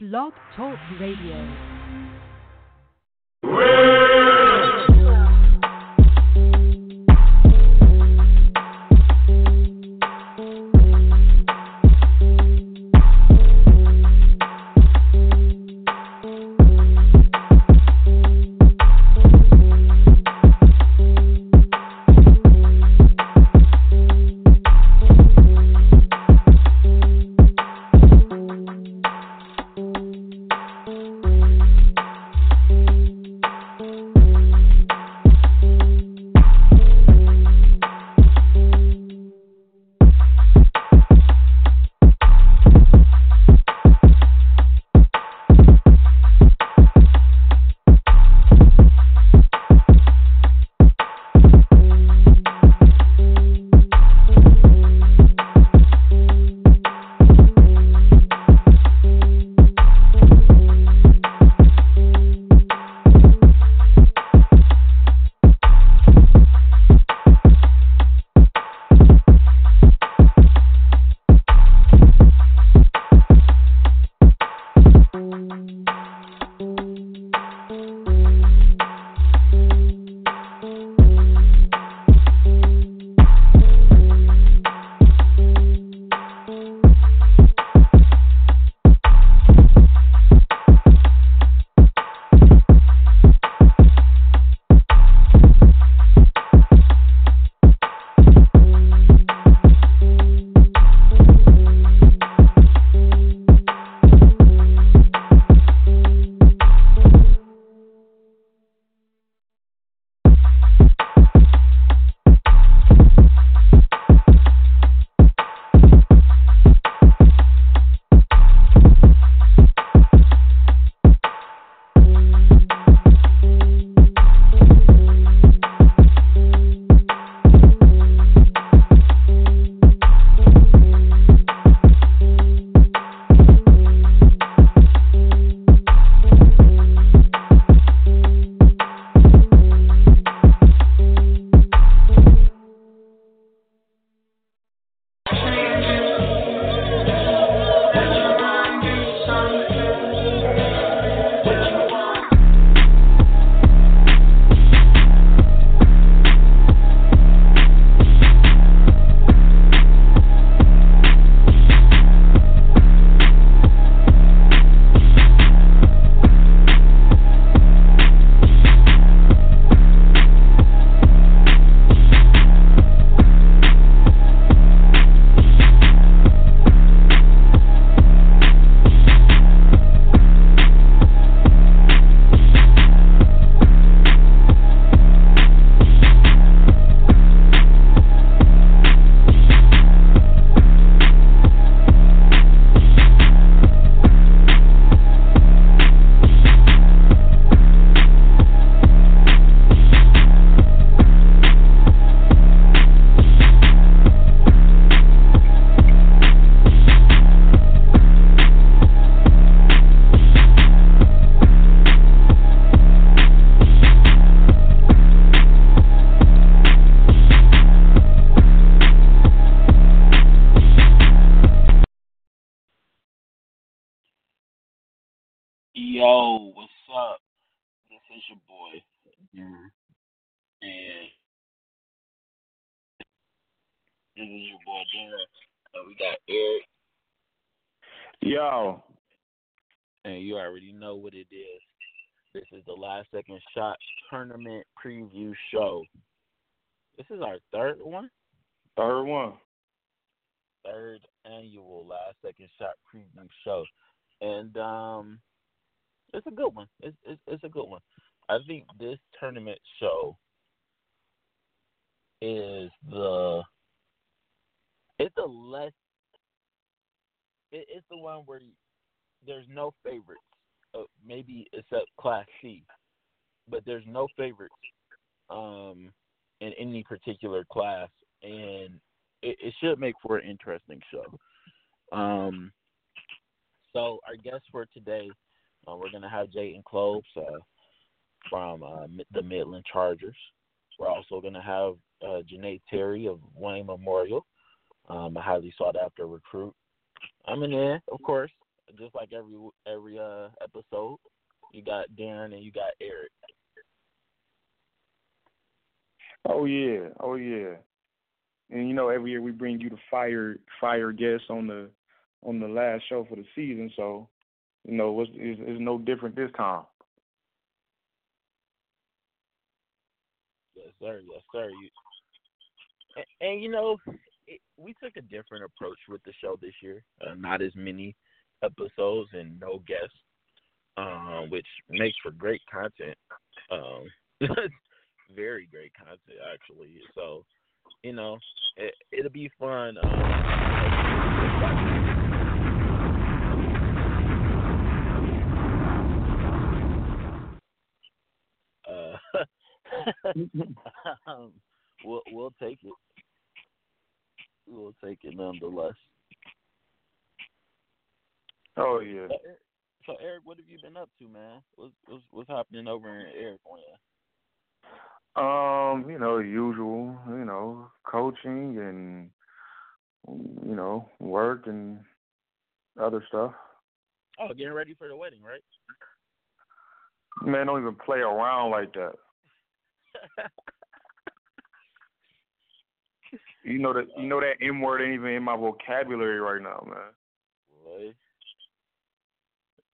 Blog Talk Radio. Yo, and you already know what it is. This is the Last Second Shot Tournament Preview Show. This is our third one? Third one. Third annual Last Second Shot Preview Show. And it's a good one. It's a good one. I think this tournament show is the it's the one where there's no favorites, maybe except Class C, but there's no favorites in any particular class, and it should make for an interesting show. So our guest for today, we're going to have Jayden Klobes from the Midland Chargers. We're also going to have Janae Terry of Wayne Memorial, a highly sought-after recruit. I'm in there, of course. just like every episode, you got Darren and you got Eric. Oh yeah. And you know, every year we bring you the fire guests on the last show for the season. So you know, it's no different this time. Yes sir. And you know, we took a different approach with the show this year. Not as many episodes and no guests, which makes for great content. Very great content, actually. So, you know, it'll be fun. We'll take it. We'll take it nonetheless. Oh yeah. So Eric, what have you been up to, man? What's happening over in Arizona? You know, the usual, you know, coaching and, you know, work and other stuff. Oh, getting ready for the wedding, right? Man, don't even play around like that. You know that M word ain't even in my vocabulary right now, man. Really?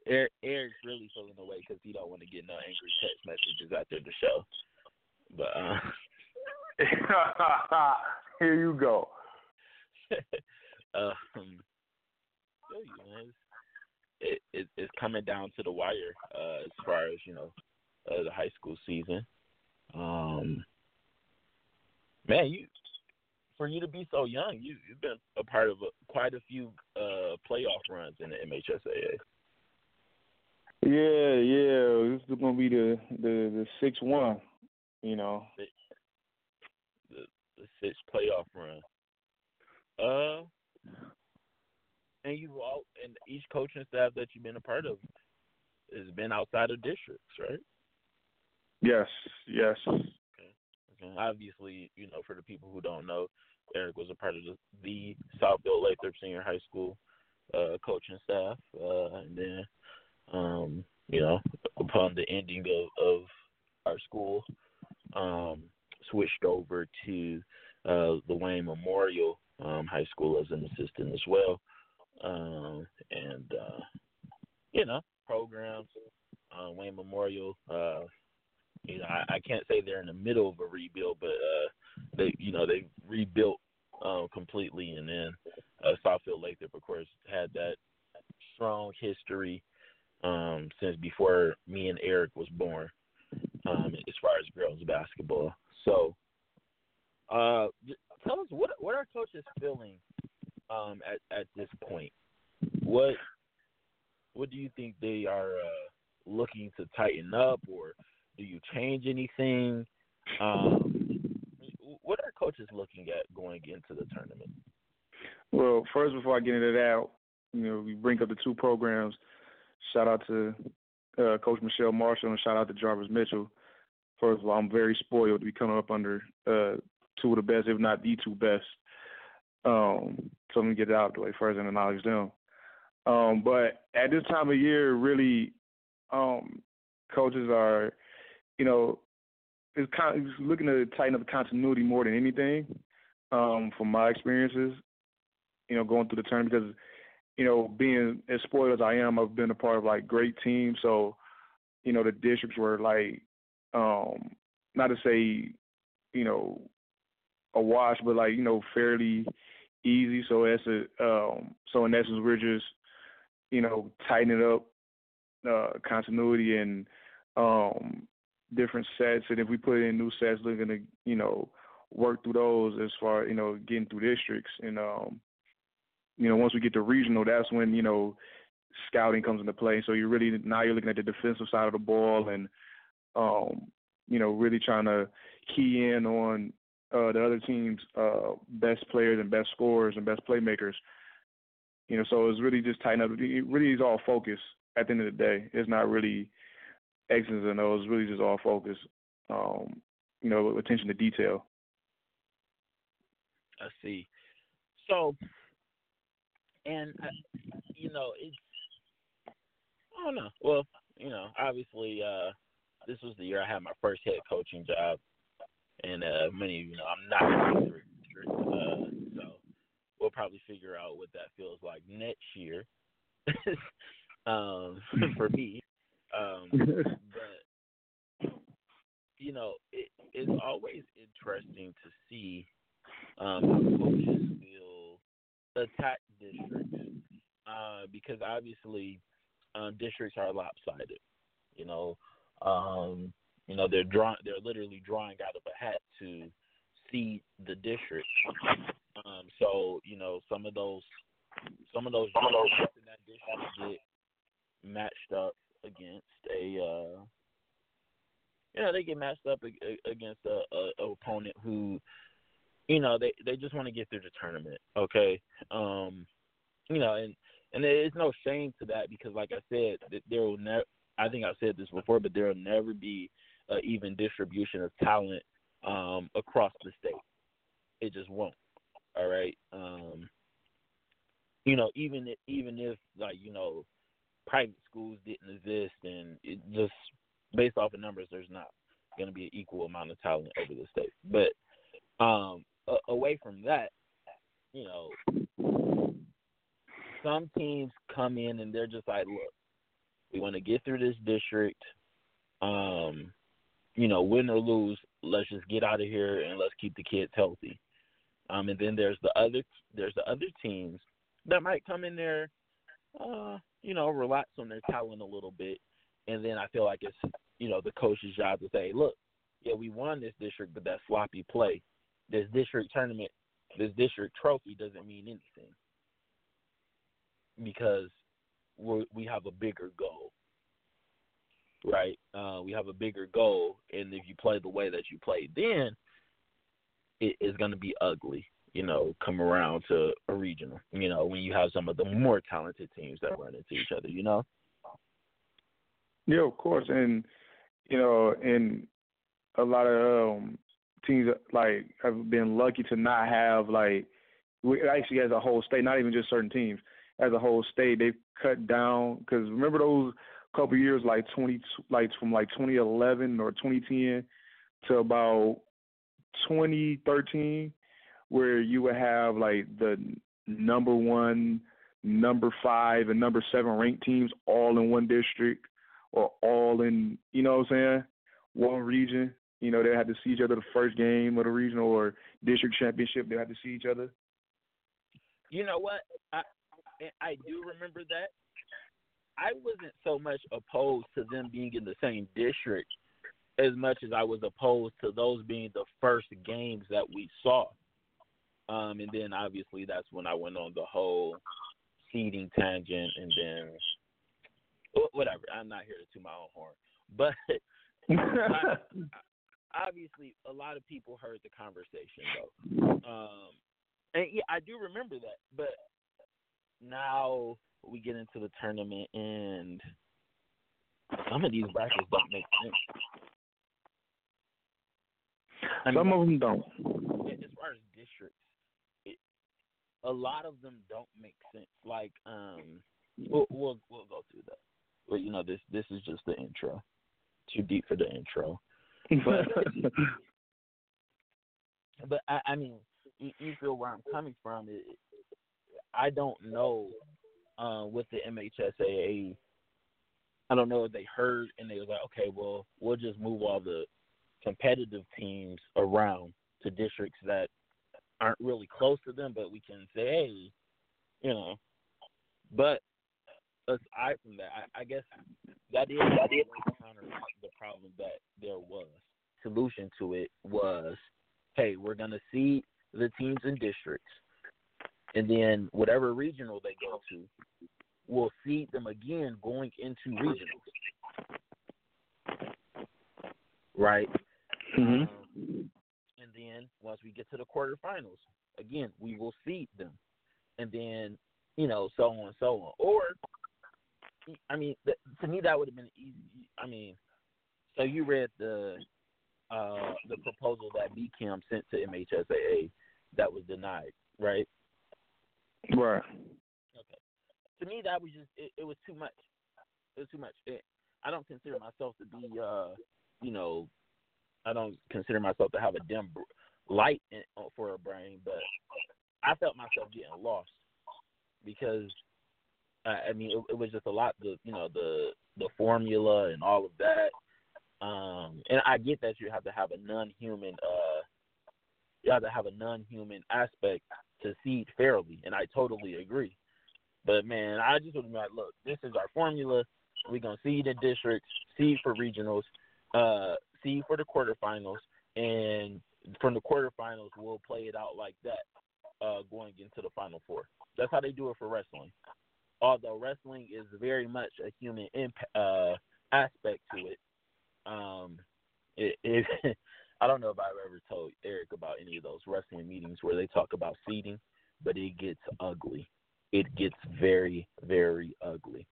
Eric's really feeling away because he don't want to get no angry text messages after the show. But here you go. It's coming down to the wire as far as you know the high school season. Man, for you to be so young, you've been a part of quite a few playoff runs in the MHSAA. Yeah. This is gonna be the sixth one. You know, the sixth playoff run. And each coaching staff that you've been a part of has been outside of districts, right? Yes. Okay. Obviously, you know, for the people who don't know, Eric was a part of the Southfield Lathrop Senior High School coaching staff, and then, you know, upon the ending of our school. Switched over to the Wayne Memorial High School as an assistant as well, you know, programs. Wayne Memorial, you know, I can't say they're in the middle of a rebuild, but they rebuilt completely, and then Southfield Lathrop, of course, had that strong history since before me and Eric was born. As far as girls basketball. So tell us, what are coaches feeling at this point? What do you think they are looking to tighten up, or do you change anything? What are coaches looking at going into the tournament? Well, first, before I get into that, you know, we bring up the two programs. Shout out to Coach Michelle Marshall and shout out to Jarvis Mitchell. First of all, I'm very spoiled to be coming up under two of the best, if not the two best. So let me get it out of the way first and acknowledge them. But at this time of year, really, coaches are, you know, it's kind of looking to tighten up the continuity more than anything. From my experiences, you know, going through the tournament, because you know, being as spoiled as I am, I've been a part of, like, great teams. So, you know, the districts were, like, not to say, you know, a wash, but, like, you know, fairly easy. So, so in essence, we're just, you know, tightening up continuity and different sets. And if we put in new sets, we're going to, you know, work through those as far, you know, getting through districts and you know, once we get to regional, that's when, you know, scouting comes into play. So now you're looking at the defensive side of the ball and, you know, really trying to key in on the other team's best players and best scorers and best playmakers. You know, so it's really just tighten up. It really is all focus at the end of the day. It's not really X's and O's. It's really just all focus, you know, attention to detail. I see. So – and, you know, it's I don't know. Well, you know, obviously this was the year I had my first head coaching job, and many of you know I'm not going to so we'll probably figure out what that feels like next year for me. But, you know, it's always interesting to see how coaches feel attack districts because obviously districts are lopsided. You know they're literally drawing out of a hat to seed the district. So you know some of those in that district get matched up against a you know they get matched up against a opponent who you know they just want to get through the tournament. Okay, you know and there's no shame to that because like I said there will never. I think I've said this before, but there will never be an even distribution of talent across the state. It just won't. All right. You know, even if like you know, private schools didn't exist, and it just based off of numbers, there's not going to be an equal amount of talent over the state. But away from that, you know, some teams come in and they're just like, look. We want to get through this district, you know, win or lose, let's just get out of here and let's keep the kids healthy. And then there's the other teams that might come in there, you know, relax on their talent a little bit. And then I feel like it's, you know, the coach's job to say, look, yeah, we won this district, but that sloppy play, this district tournament, this district trophy doesn't mean anything because – we have a bigger goal, right? We have a bigger goal, and if you play the way that you play, then it is going to be ugly, you know, come around to a regional, you know, when you have some of the more talented teams that run into each other, you know? Yeah, of course. And, you know, and a lot of teams, like, have been lucky to not have, like, we actually as a whole state, not even just certain teams, as a whole state, they've cut down because remember those couple years from 2011 or 2010 to about 2013, where you would have like the number 1, number 5, and number 7 ranked teams all in one district or all in you know what I'm saying one region. You know they had to see each other the first game of the regional or district championship. They had to see each other. You know what? I do remember that. I wasn't so much opposed to them being in the same district as much as I was opposed to those being the first games that we saw. And then, obviously, that's when I went on the whole seeding tangent and then whatever. I'm not here to toot my own horn. But obviously, a lot of people heard the conversation, though. And, yeah, I do remember that. But now we get into the tournament, and some of these brackets don't make sense. I mean, some of them don't. As far as districts, a lot of them don't make sense. Like, we'll go through that. But you know, this is just the intro. Too deep for the intro. But, but I mean, you feel where I'm coming from. I don't know with the MHSAA. I don't know if they heard and they was like, okay, well, we'll just move all the competitive teams around to districts that aren't really close to them, but we can say, hey, you know. But aside from that, I guess that is the problem that there was. Solution to it was, hey, we're going to seed the teams in districts. And then whatever regional they go to, we'll seed them again going into regionals, right? Mm-hmm. And then once we get to the quarterfinals, again, we will seed them. And then, you know, so on and so on. Or, I mean, to me that would have been easy. I mean, so you read the proposal that B-CAM sent to MHSAA that was denied, right? Right. Okay. To me, that was just it was too much. It's too much. I don't consider myself to be, I don't consider myself to have a dim light for a brain, but I felt myself getting lost because, it was just a lot, the formula and all of that. And I get that you have to have a non-human, aspect to seed fairly, and I totally agree. But man, I just would be like, look, this is our formula. We're gonna seed in districts, seed for regionals, seed for the quarterfinals, and from the quarterfinals we'll play it out like that, going into the Final Four. That's how they do it for wrestling. Although wrestling is very much a human aspect to it. I don't know if I've ever told Eric about any of those wrestling meetings where they talk about seeding, but it gets ugly. It gets very, very ugly.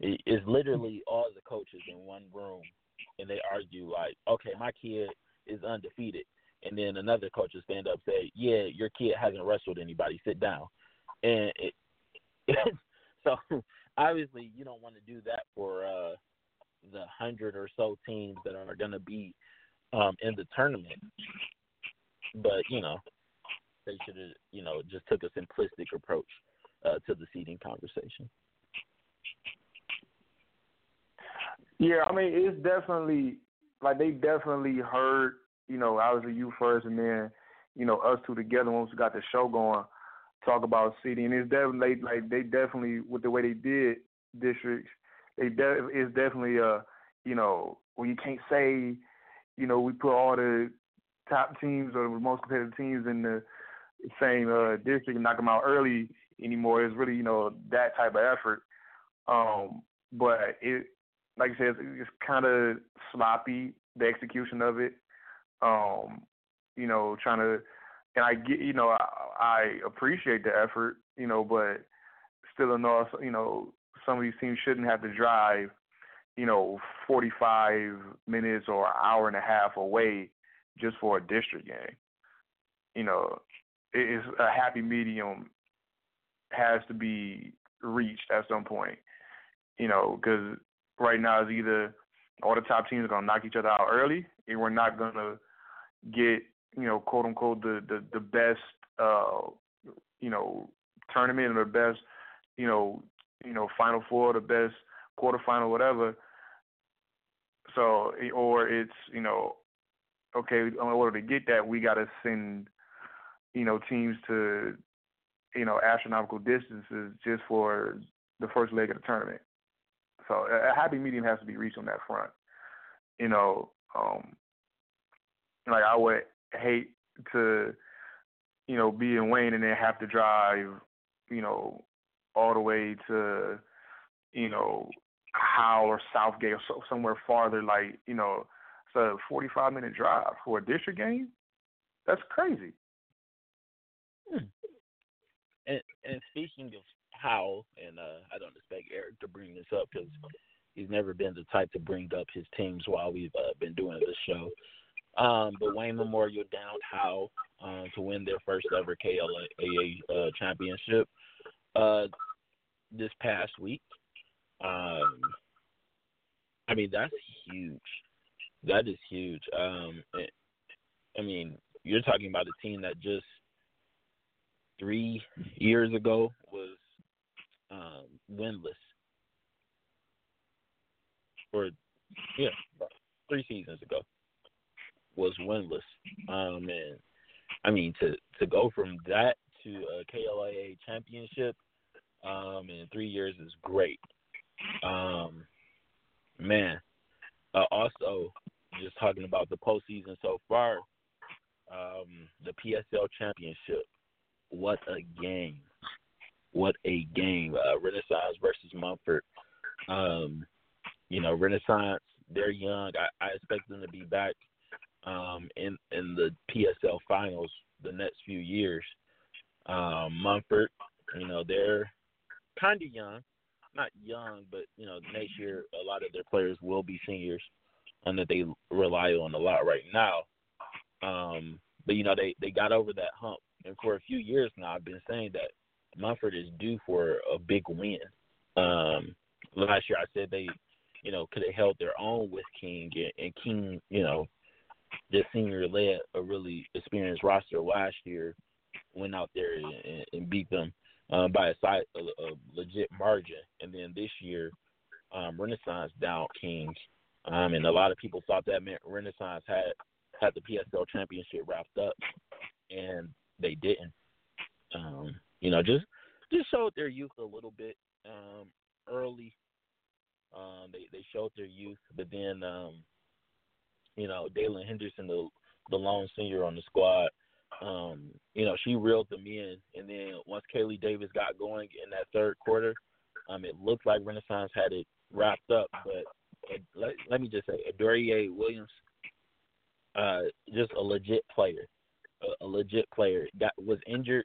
It's literally all the coaches in one room, and they argue like, okay, my kid is undefeated. And then another coach will stand up and say, yeah, your kid hasn't wrestled anybody. Sit down. And so obviously you don't want to do that for the 100 or so teams that are going to be in the tournament. But, they should have, just took a simplistic approach to the seeding conversation. Yeah, it's definitely like they definitely heard, obviously you first and then, us two together once we got the show going, talk about seeding. And it's definitely like they definitely, with the way they did districts, it's definitely, when you can't say, we put all the top teams or the most competitive teams in the same district and knock them out early anymore. It's really, that type of effort. But it, like I said, it's kind of sloppy, the execution of it. Trying to, and I get, I appreciate the effort, but still enough, some of these teams shouldn't have to drive, 45 minutes or an hour and a half away just for a district game. It's a happy medium has to be reached at some point, because right now it's either all the top teams are going to knock each other out early and we're not going to get, quote unquote, the best, tournament or the best, Final Four, the best quarterfinal, whatever. So, or it's, okay, in order to get that, we got to send, teams to, astronomical distances just for the first leg of the tournament. So a happy medium has to be reached on that front. Like I would hate to, be in Wayne and then have to drive, all the way to, Howe or Southgate or somewhere farther, like, it's a 45-minute drive for a district game. That's crazy. And speaking of Howe, and I don't expect Eric to bring this up because he's never been the type to bring up his teams while we've been doing this show. But Wayne Memorial downed Howe to win their first ever KLAA championship this past week. That's huge. That is huge. You're talking about a team that just 3 years ago was winless. About 3 seasons ago was winless. To go from that to a KLAA championship in 3 years is great. Also, just talking about the postseason so far, the PSL championship. What a game. What a game. Renaissance versus Mumford. Renaissance, they're young. I expect them to be back in the PSL finals the next few years. Mumford, they're kind of young. Not young, but, next year a lot of their players will be seniors and that they rely on a lot right now. But, they got over that hump. And for a few years now, I've been saying that Mumford is due for a big win. Last year I said they, could have held their own with King, and King, their senior led a really experienced roster last year, went out there and beat them by a legit margin. And then this year, Renaissance down King, and a lot of people thought that meant Renaissance had the PSL championship wrapped up, and they didn't. Just showed their youth a little bit early. They showed their youth, but then Daylen Henderson, the lone senior on the squad, she reeled them in, and then once Kaylee Davis got going in that third quarter, it looked like Renaissance had it wrapped up, but let me just say, Adorier Williams, just a legit player, was injured,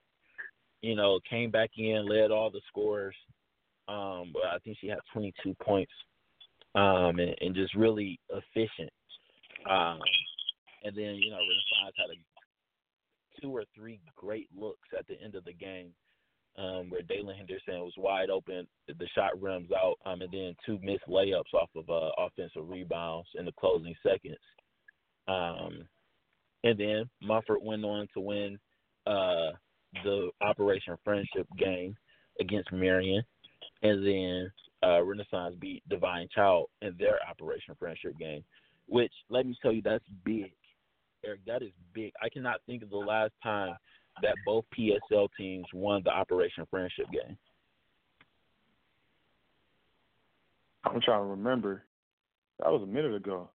came back in, led all the scores. I think she had 22 points, and just really efficient. And then, Renaissance had two or three great looks at the end of the game, where Daylen Henderson was wide open, the shot rims out, and then two missed layups off of offensive rebounds in the closing seconds. And then Mumford went on to win the Operation Friendship game against Marian. And then Renaissance beat Divine Child in their Operation Friendship game, which, let me tell you, that's big. Eric, that is big. I cannot think of the last time that both PSL teams won the Operation Friendship game. I'm trying to remember. That was a minute ago.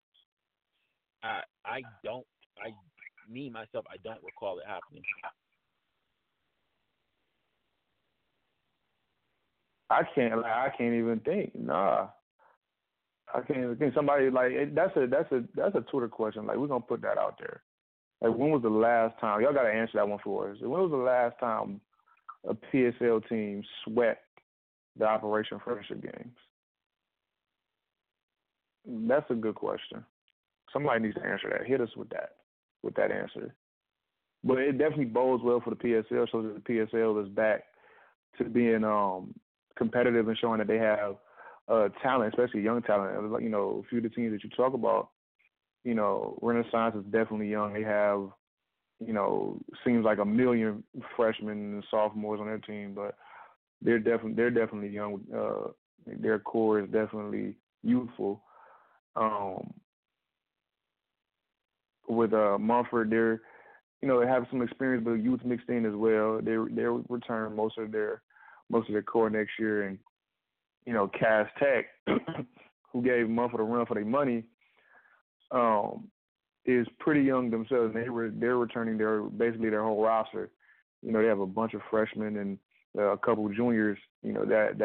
I don't recall it happening. I can't even think. Nah, I can't even think. Somebody that's a Twitter question. Like, we're gonna put that out there. Like, when was the last time? Y'all gotta answer that one for us. When was the last time a PSL team swept the Operation Friendship games? That's a good question. Somebody needs to answer that. Hit us with that answer. But it definitely bodes well for the PSL, so that the PSL is back to being competitive and showing that they have talent, especially young talent. A few of the teams that you talk about, Renaissance is definitely young. They have, seems like a million freshmen and sophomores on their team, but they're definitely young. Their core is definitely youthful. With Mumford, they have some experience, but youth mixed in as well. They return most of their core next year, and Cass Tech, who gave Mumford a run for their money, is pretty young themselves. They're returning their whole roster. They have a bunch of freshmen and a couple of juniors. That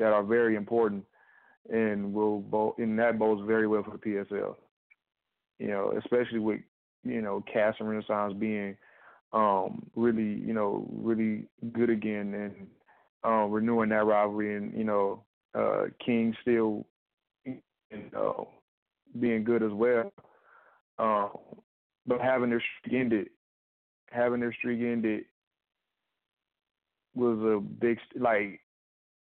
are very important, and that bodes very well for the PSL. Especially with, Cass and Renaissance being really good again, and renewing that rivalry, and, King still being good as well. But having their streak ended was a big,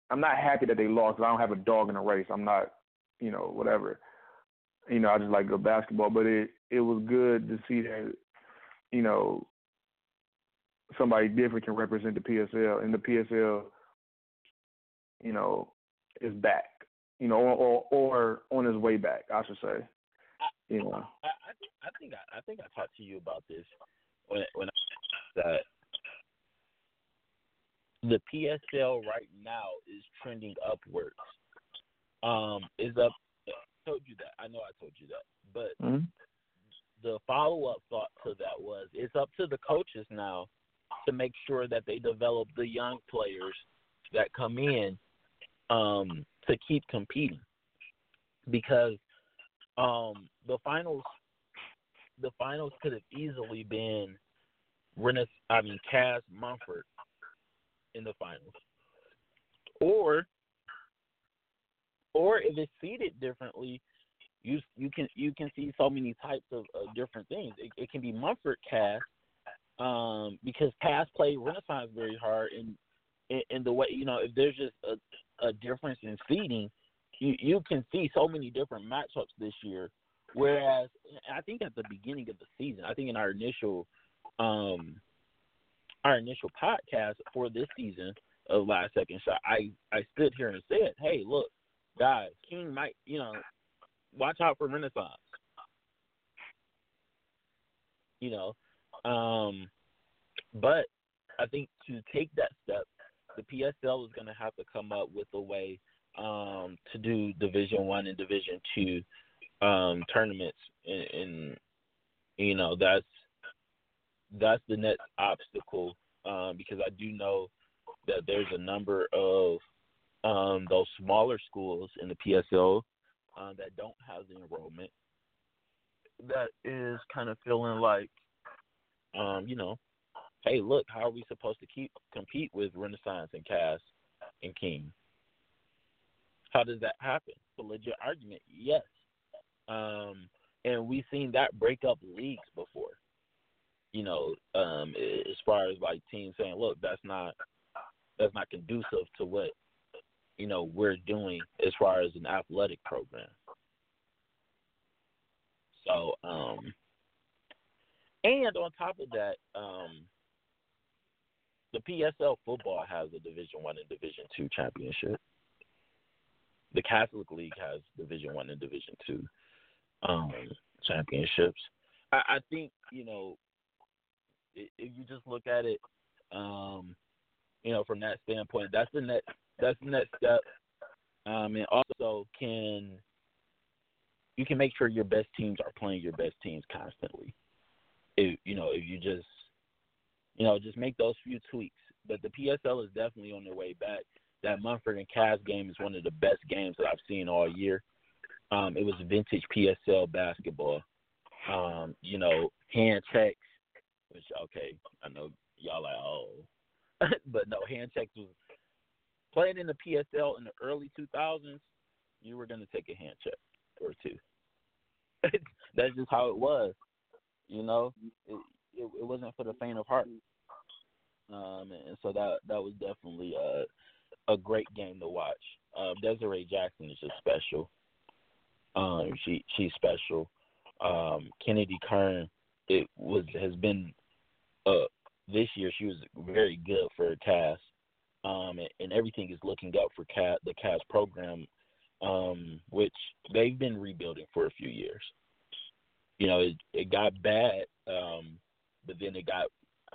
I'm not happy that they lost. I don't have a dog in the race. I'm not, whatever. I just like good basketball, but it was good to see that, somebody different can represent the PSL, and the PSL, is back, or on his way back, I should say. I think I talked to you about this when I said that the PSL right now is trending upwards. Is up. Told you that. I know I told you that. But the follow-up thought to that was, it's up to the coaches now to make sure that they develop the young players that come in to keep competing, because the finals could have easily been Cass Mumford in the finals, or if it's seeded differently, you can see so many types of different things. It can be Mumford Cass, because Cass played Renaissance very hard, and the way, if there's just a difference in seeding, you can see so many different matchups this year. Whereas I think at the beginning of the season, I think in our initial podcast for this season of Last Second Shot, I stood here and said, hey, look, guys, King might, watch out for Renaissance. But I think to take that step, the PSL is going to have to come up with a way to do Division I and Division II tournaments, and that's the next obstacle because I do know that there's a number of those smaller schools in the PSL that don't have the enrollment that is kind of feeling like, hey, look, how are we supposed to compete with Renaissance and Cass and King? How does that happen? It's a legit argument, yes. And we've seen that break up leagues before, as far as like teams saying, look, that's not conducive to what, we're doing as far as an athletic program. So, and on top of that, the PSL football has a Division I and Division II championship. The Catholic League has Division I and Division II. Championships. I think, if you just look at it, from that standpoint, that's the next step. And also you can make sure your best teams are playing your best teams constantly. If you just, just make those few tweaks. But the PSL is definitely on their way back. That Mumford and Cass game is one of the best games that I've seen all year. It was vintage PSL basketball, hand checks, which, okay, I know y'all like, oh. But, no, hand checks was – playing in the PSL in the early 2000s, you were going to take a hand check or two. That's just how it was, It wasn't for the faint of heart. And so that was definitely a great game to watch. Desiree Jackson is just special. She's special. Kennedy Kern this year she was very good for Cass, and everything is looking up for the Cass program, which they've been rebuilding for a few years. It got bad, but then it got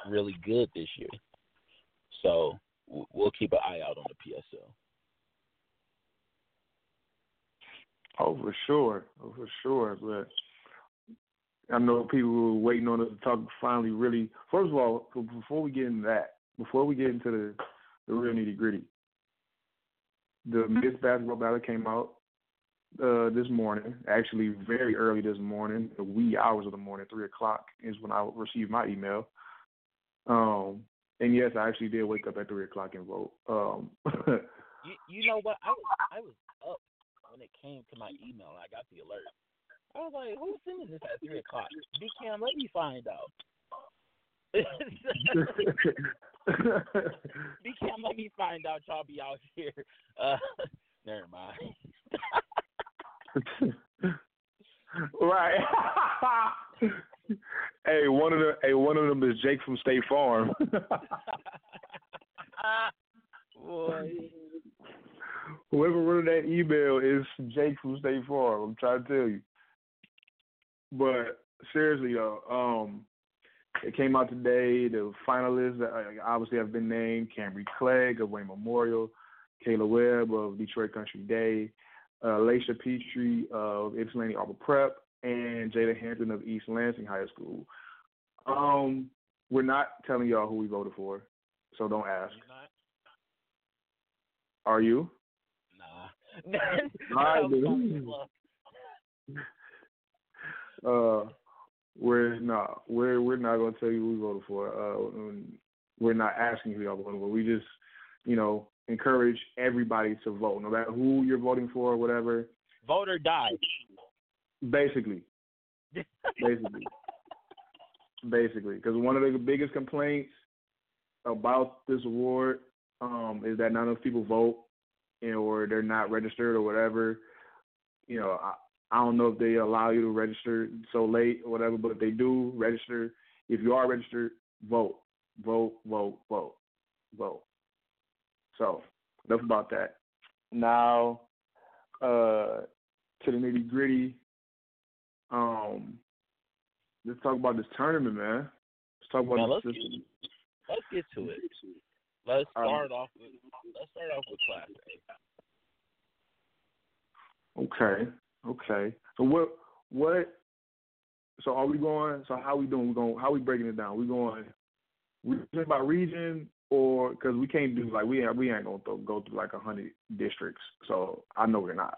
really good this year. So we'll keep an eye out on the PSL. Oh, for sure. But I know people were waiting on us to talk finally really. First of all, before we get into the real nitty-gritty, the Miss Basketball Battle came out this morning, actually very early this morning, the wee hours of the morning, 3 o'clock is when I received my email. And, yes, I actually did wake up at 3 o'clock and vote. You know what? I was up. When it came to my email, I got the alert. I was like, who's sending this at 3 o'clock? B-CAM, let me find out. B-CAM, let me find out y'all be out here. Never mind. Right. Hey, one of them is Jake from State Farm. Boy. Whoever wrote that email is Jake from State Farm. I'm trying to tell you. But seriously, though, it came out today. The finalists obviously have been named: Camry Clegg of Wayne Memorial, Kayla Webb of Detroit Country Day, Laisha Petrie of Ypsilanti Arbor Prep, and Jayden Henderson of East Lansing High School. We're not telling y'all who we voted for, so don't ask. Are you? We're not gonna tell you who we voted for. We're not asking who y'all voted for. We just, encourage everybody to vote, no matter who you're voting for or whatever. Vote or die. Basically, because one of the biggest complaints about this award is that not enough people vote. or they're not registered or whatever. You know, I don't know if they allow you to register so late or whatever, but if they do register, if you are registered, vote, vote, vote, vote, vote. So enough about that. Now to the nitty gritty. Let's talk about this tournament, man. Let's talk about this system. Let's get to it. Let's start off with Class A. Okay. So what? So are we going? So how we doing? How we breaking it down? We going region by region, or because we can't do like we ain't gonna go through like 100 districts. So I know we're not.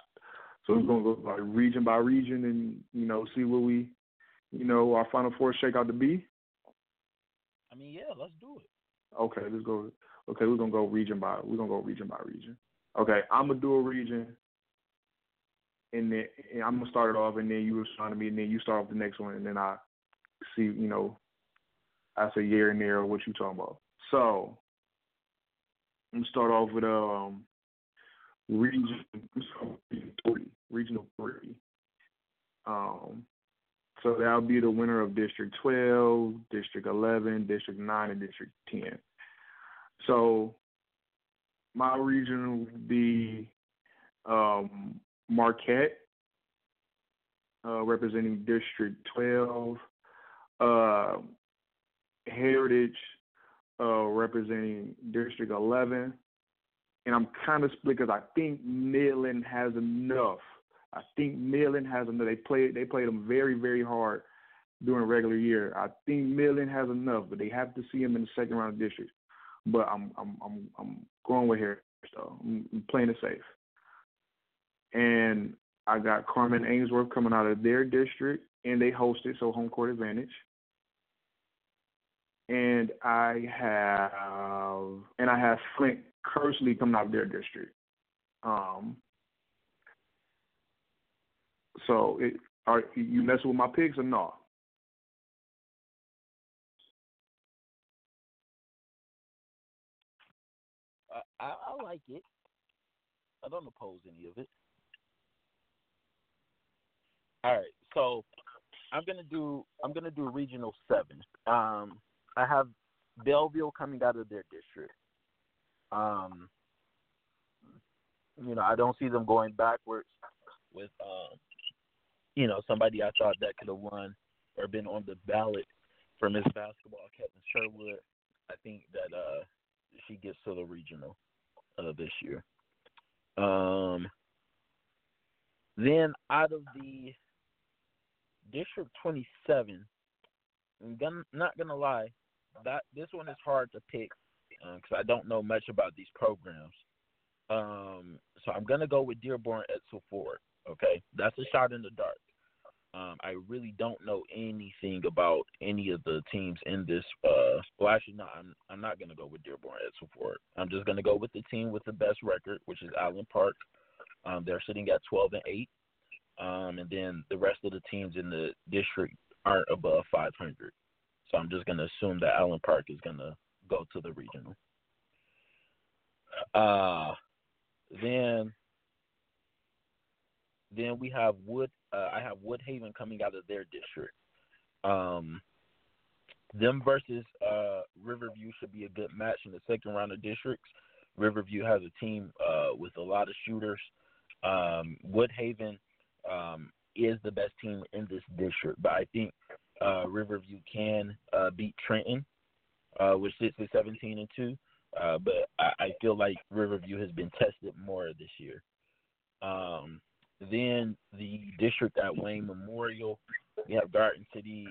So we're gonna go by region, and see what we, our Final Four shake out to be. I mean, yeah, let's do it. Okay, let's go. Okay, we're gonna go region by region. Okay, I'm gonna do a region, and I'm gonna start it off, and then you respond to me, and then you start off the next one, and then I see, I say yeah and there what you talking about. So I'm gonna start off with Region 3. So that'll be the winner of District 12, District 11, District 9, and District 10. So my region would be Marquette, representing District 12, Heritage, representing District 11, and I'm kind of split because I think Midland has enough. They played them very, very hard during regular year. I think Midland has enough, but they have to see them in the second round of district. But I'm going with Heritage, so I'm playing it safe. And I got Carman-Ainsworth coming out of their district, and they hosted, so home court advantage. And I have Flint Kersley coming out of their district. So, are you messing with my picks or no? I like it. I don't oppose any of it. All right, so I'm gonna do Regional 7. I have Belleville coming out of their district. I don't see them going backwards with somebody I thought that could have won or been on the ballot for Miss Basketball, Captain Sherwood. I think that she gets to the regional this year. Then out of the District 27, I'm not going to lie, this one is hard to pick because I don't know much about these programs. So I'm going to go with Dearborn Edsel Ford. Okay, that's a shot in the dark. I really don't know anything about any of the teams in this. Well, actually, no, I'm not going to go with Dearborn Edsel Ford. I'm just going to go with the team with the best record, which is Allen Park. They're sitting at 12-8, and then the rest of the teams in the district aren't above 500. So I'm just going to assume that Allen Park is going to go to the regional. Then we have I have Woodhaven coming out of their district. Them versus Riverview should be a good match in the second round of districts. Riverview has a team with a lot of shooters. Woodhaven is the best team in this district, but I think Riverview can beat Trenton, which sits at 17-2. But I feel like Riverview has been tested more this year. Then the district at Wayne Memorial, we have Garden City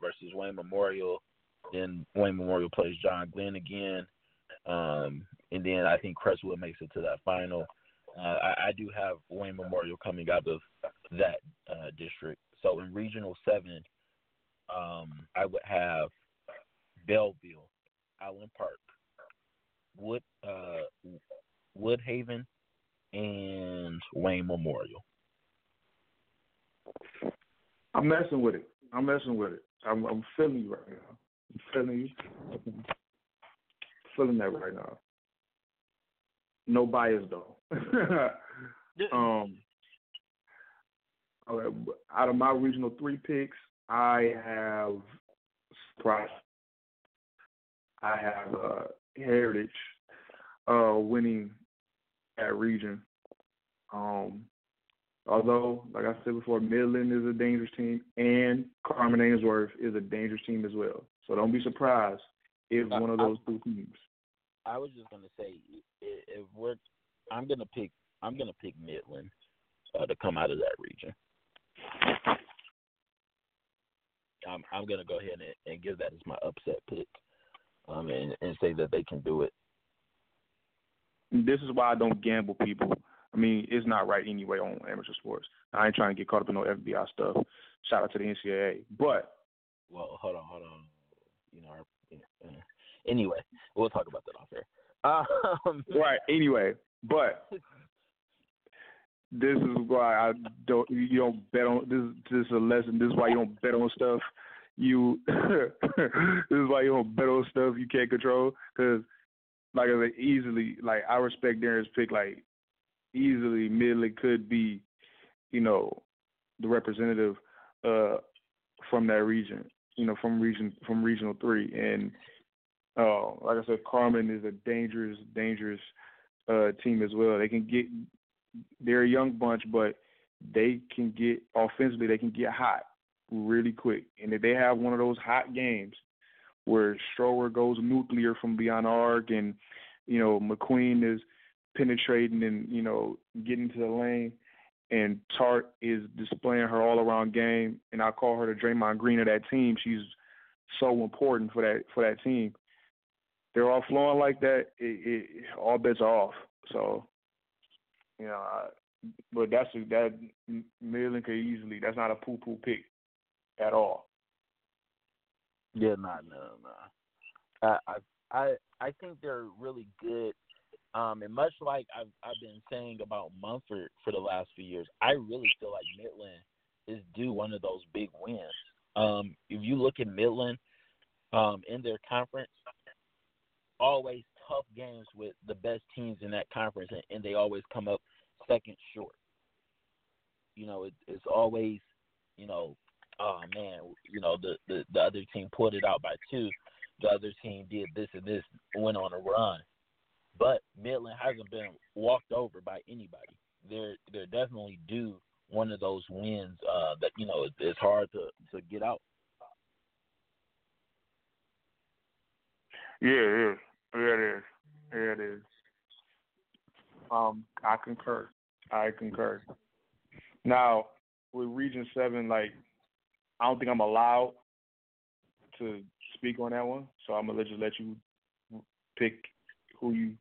versus Wayne Memorial. Then Wayne Memorial plays John Glenn again. And then I think Crestwood makes it to that final. I do have Wayne Memorial coming out of that district. So in Regional 7, I would have Belleville, Allen Park, Woodhaven, and Wayne Memorial. I'm messing with it. I'm feeling you right now. I'm feeling that right now. No bias though. Out of my regional three picks, I have surprise. I have Heritage winning that region. Although, like I said before, Midland is a dangerous team, and Carman-Ainsworth is a dangerous team as well. So don't be surprised if one of those two teams. I was just gonna say, if we're, I'm gonna pick Midland to come out of that region. I'm gonna go ahead and give that as my upset pick, and say that they can do it. This is why I don't gamble, people. I mean, it's not right anyway on amateur sports. I ain't trying to get caught up in no FBI stuff. Shout out to the NCAA. But well, hold on. Anyway, we'll talk about that off air. Right. Anyway, but this is why I don't. You don't bet on this. This is a lesson. This is why you don't bet on stuff. This is why you don't bet on stuff you can't control. Because, like I said, easily. Like I respect Darren's pick. Like. Easily, Midland could be, the representative from that region, from regional three. And like I said, Carman is a dangerous, dangerous team as well. They're a young bunch, but they can get offensively. They can get hot really quick. And if they have one of those hot games where Strower goes nuclear from beyond arc, and McQueen is penetrating and getting to the lane, and Tart is displaying her all-around game, and I call her the Draymond Green of that team. She's so important for that team. They're all flowing like that. It all bets are off. So, but that Midland could easily. That's not a poo-poo pick at all. Yeah, no. I think they're really good. And much like I've been saying about Mumford for the last few years, I really feel like Midland is due one of those big wins. If you look at Midland in their conference, always tough games with the best teams in that conference, and they always come up second short. It's always, the other team pulled it out by two. The other team did this and this, went on a run. But Midland hasn't been walked over by anybody. They're definitely due one of those wins that it's hard to get out. Yeah, it is. I concur. Now with Region 7, I don't think I'm allowed to speak on that one, so I'm gonna just let you pick who you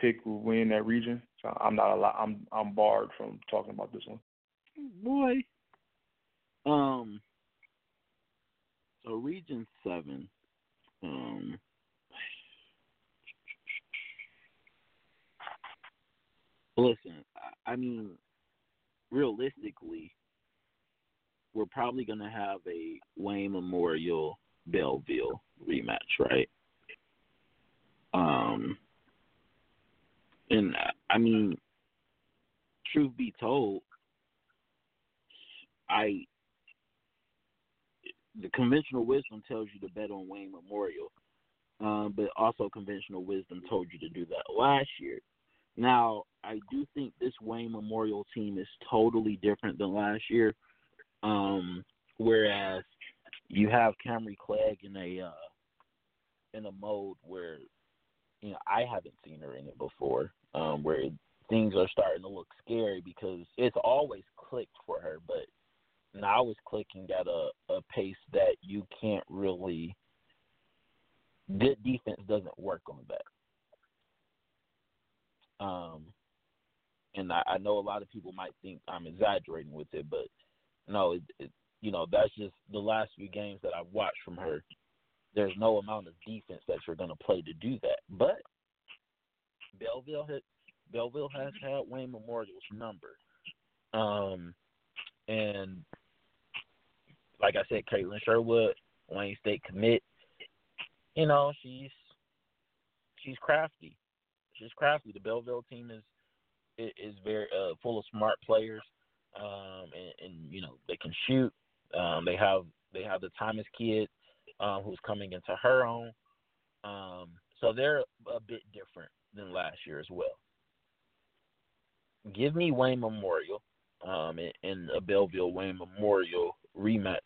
pick will win that region. So I'm not allowed. I'm barred from talking about this one. Boy. So Region 7. Listen, I mean, realistically, we're probably gonna have a Wayne Memorial Belleville rematch, right? And I mean, truth be told, the conventional wisdom tells you to bet on Wayne Memorial, but also conventional wisdom told you to do that last year. Now, I do think this Wayne Memorial team is totally different than last year, whereas you have Camry Clegg in a mode where I haven't seen her in it before, where things are starting to look scary because it's always clicked for her, but now it's clicking at a pace that you can't really – good defense doesn't work on that. And I know a lot of people might think I'm exaggerating with it, but no, that's just the last few games that I've watched from her. There's no amount of defense that you're going to play to do that. But Belleville has had Wayne Memorial's number. And like I said, Caitlin Sherwood, Wayne State commit, she's crafty. just crafty. The Belleville team is very full of smart players, and you know they can shoot. They have the Thomas kid who's coming into her own. So they're a bit different than last year as well. Give me Wayne Memorial and a Belleville-Wayne Memorial rematch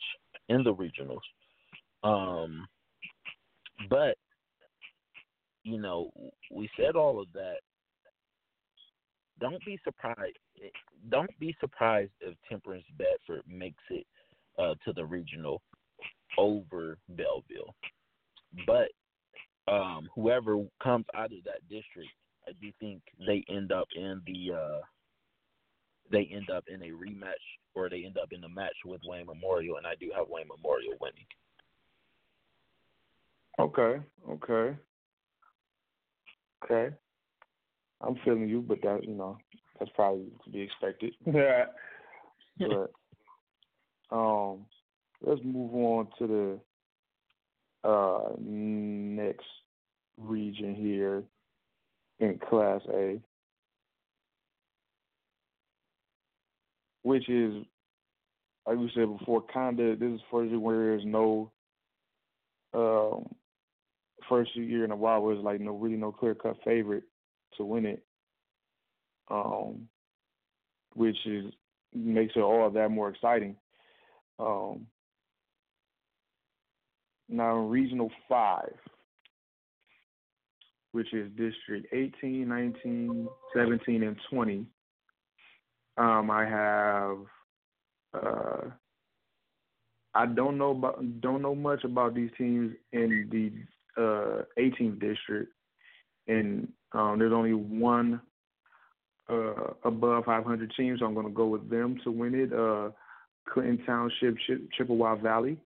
in the regionals. But, you know, we said all of that. Don't be surprised. Don't be surprised if Temperance Bedford makes it to the regional over Belleville. But whoever comes out of that district, I do think they end up in a rematch, or they end up in a match with Wayne Memorial, and I do have Wayne Memorial winning. Okay. I'm feeling you, but that, you know, that's probably to be expected. But let's move on to the next region here in Class A, which is, like we said before, this is first year where there's no first year in a while where there's like no clear cut favorite to win it, which makes it all that more exciting. Now Regional 5, which is District 18, 19, 17, and 20. I have I don't know much about these teams in the 18th district, and there's only one above 500 team, so I'm going to go with them to win it. Clinton Township, Chippewa Valley.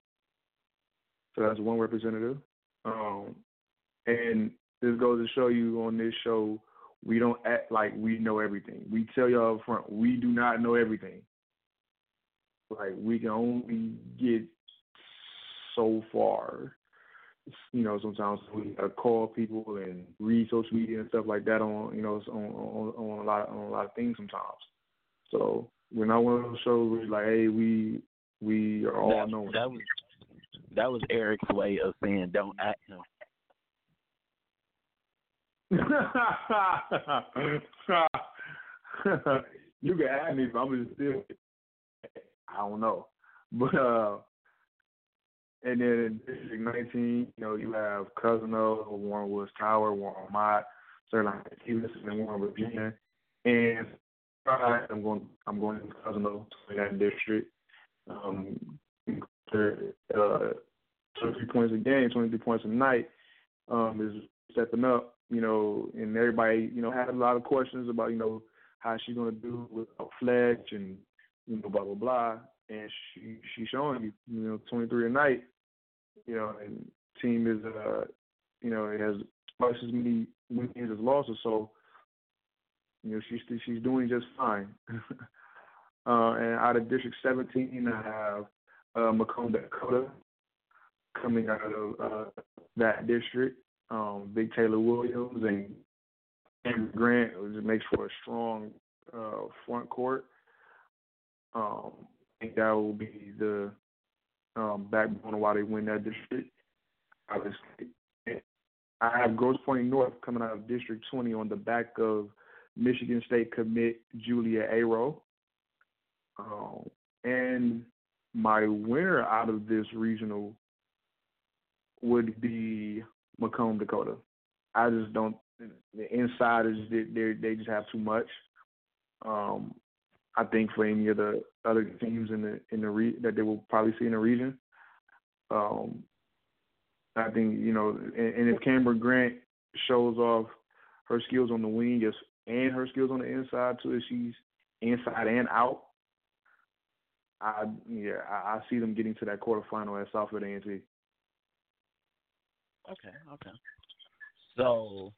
So that's one representative, and this goes to show you on this show, we don't act like we know everything. We tell y'all up front, we do not know everything. Like, we can only get so far. You know, sometimes we call people and read social media and stuff like that on a lot of things sometimes. So we're not one of those shows where like, hey, we are all knowing. That was Eric's way of saying don't act no. You can ask me, but I'm just still, I don't know. But and then in District 19, you know, you have Cousino, Warren Woods Tower, Warren Mott, Sterling Stevenson, and Warren Virginia. And I'm going to Cousino to that district. 23 points a game, 23 points a night is stepping up. You know, and everybody, you know, had a lot of questions about, you know, how she's going to do without Fletch and, you know, blah, blah, blah. And she's showing you, you know, 23 a night, you know, and team is, you know, it has twice as many wins as losses. So, you know, she's doing just fine. And out of District 17, I have Macomb Dakota coming out of that district. Big Taylor Williams and Andrew Grant, it just makes for a strong front court. I think that will be the backbone of why they win that district. Obviously, I have Grosse Pointe North coming out of District 20 on the back of Michigan State commit Julia Aero. And my winner out of this regional would be Macomb Dakota. I just don't. The insiders, they just have too much. I think for any of the other teams that they will probably see in the region. I think, you know, and if Cameron Grant shows off her skills on the wing and her skills on the inside too, if she's inside and out, I see them getting to that quarterfinal at Southfield A&T. Okay. So,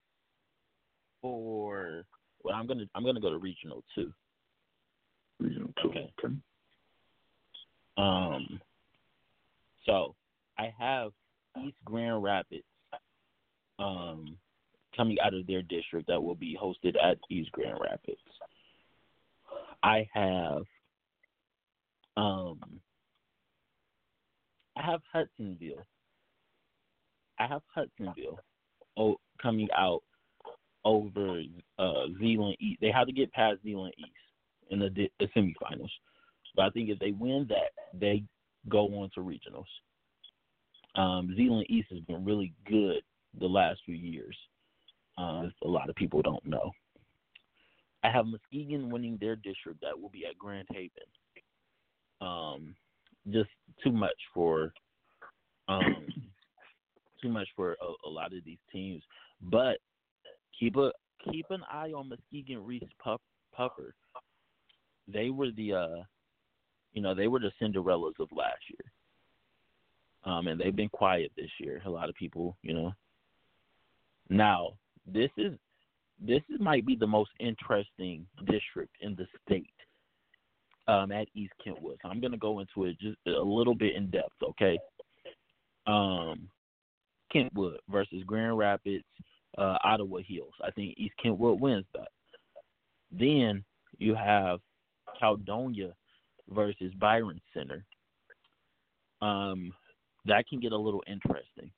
I'm gonna go to Regional 2. Okay. So I have East Grand Rapids coming out of their district that will be hosted at East Grand Rapids. I have Hudsonville. Coming out over Zeeland East. They have to get past Zeeland East in the semifinals. But I think if they win that, they go on to regionals. Zeeland East has been really good the last few years. A lot of people don't know. I have Muskegon winning their district. That will be at Grand Haven. Just too much for a lot of these teams. But keep an eye on Muskegon Reese Puffer. They were the Cinderellas of last year. And they've been quiet this year. A lot of people, Now, this might be the most interesting district in the state at East Kentwood. So I'm going to go into it just a little bit in depth, okay? Kentwood versus Grand Rapids, Ottawa Hills. I think East Kentwood wins that. Then you have Caledonia versus Byron Center. That can get a little interesting.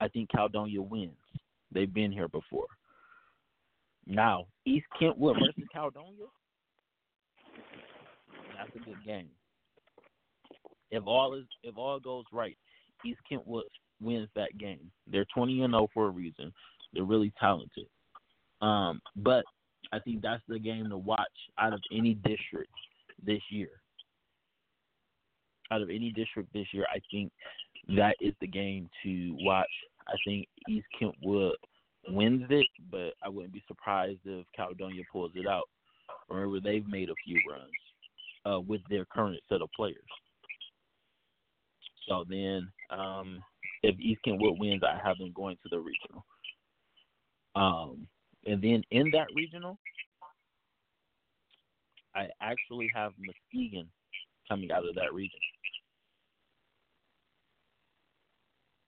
I think Caledonia wins. They've been here before. Now, East Kentwood versus Caledonia, that's a good game. If all goes right, East Kentwood wins that game. They're 20-0 for a reason. They're really talented. But I think that's the game to watch out of any district this year. I think that is the game to watch. I think East Kentwood wins it, but I wouldn't be surprised if Caledonia pulls it out. Remember, they've made a few runs with their current set of players. So then, if East Kentwood wins, I have them going to the regional. And then in that regional, I actually have Muskegon coming out of that region.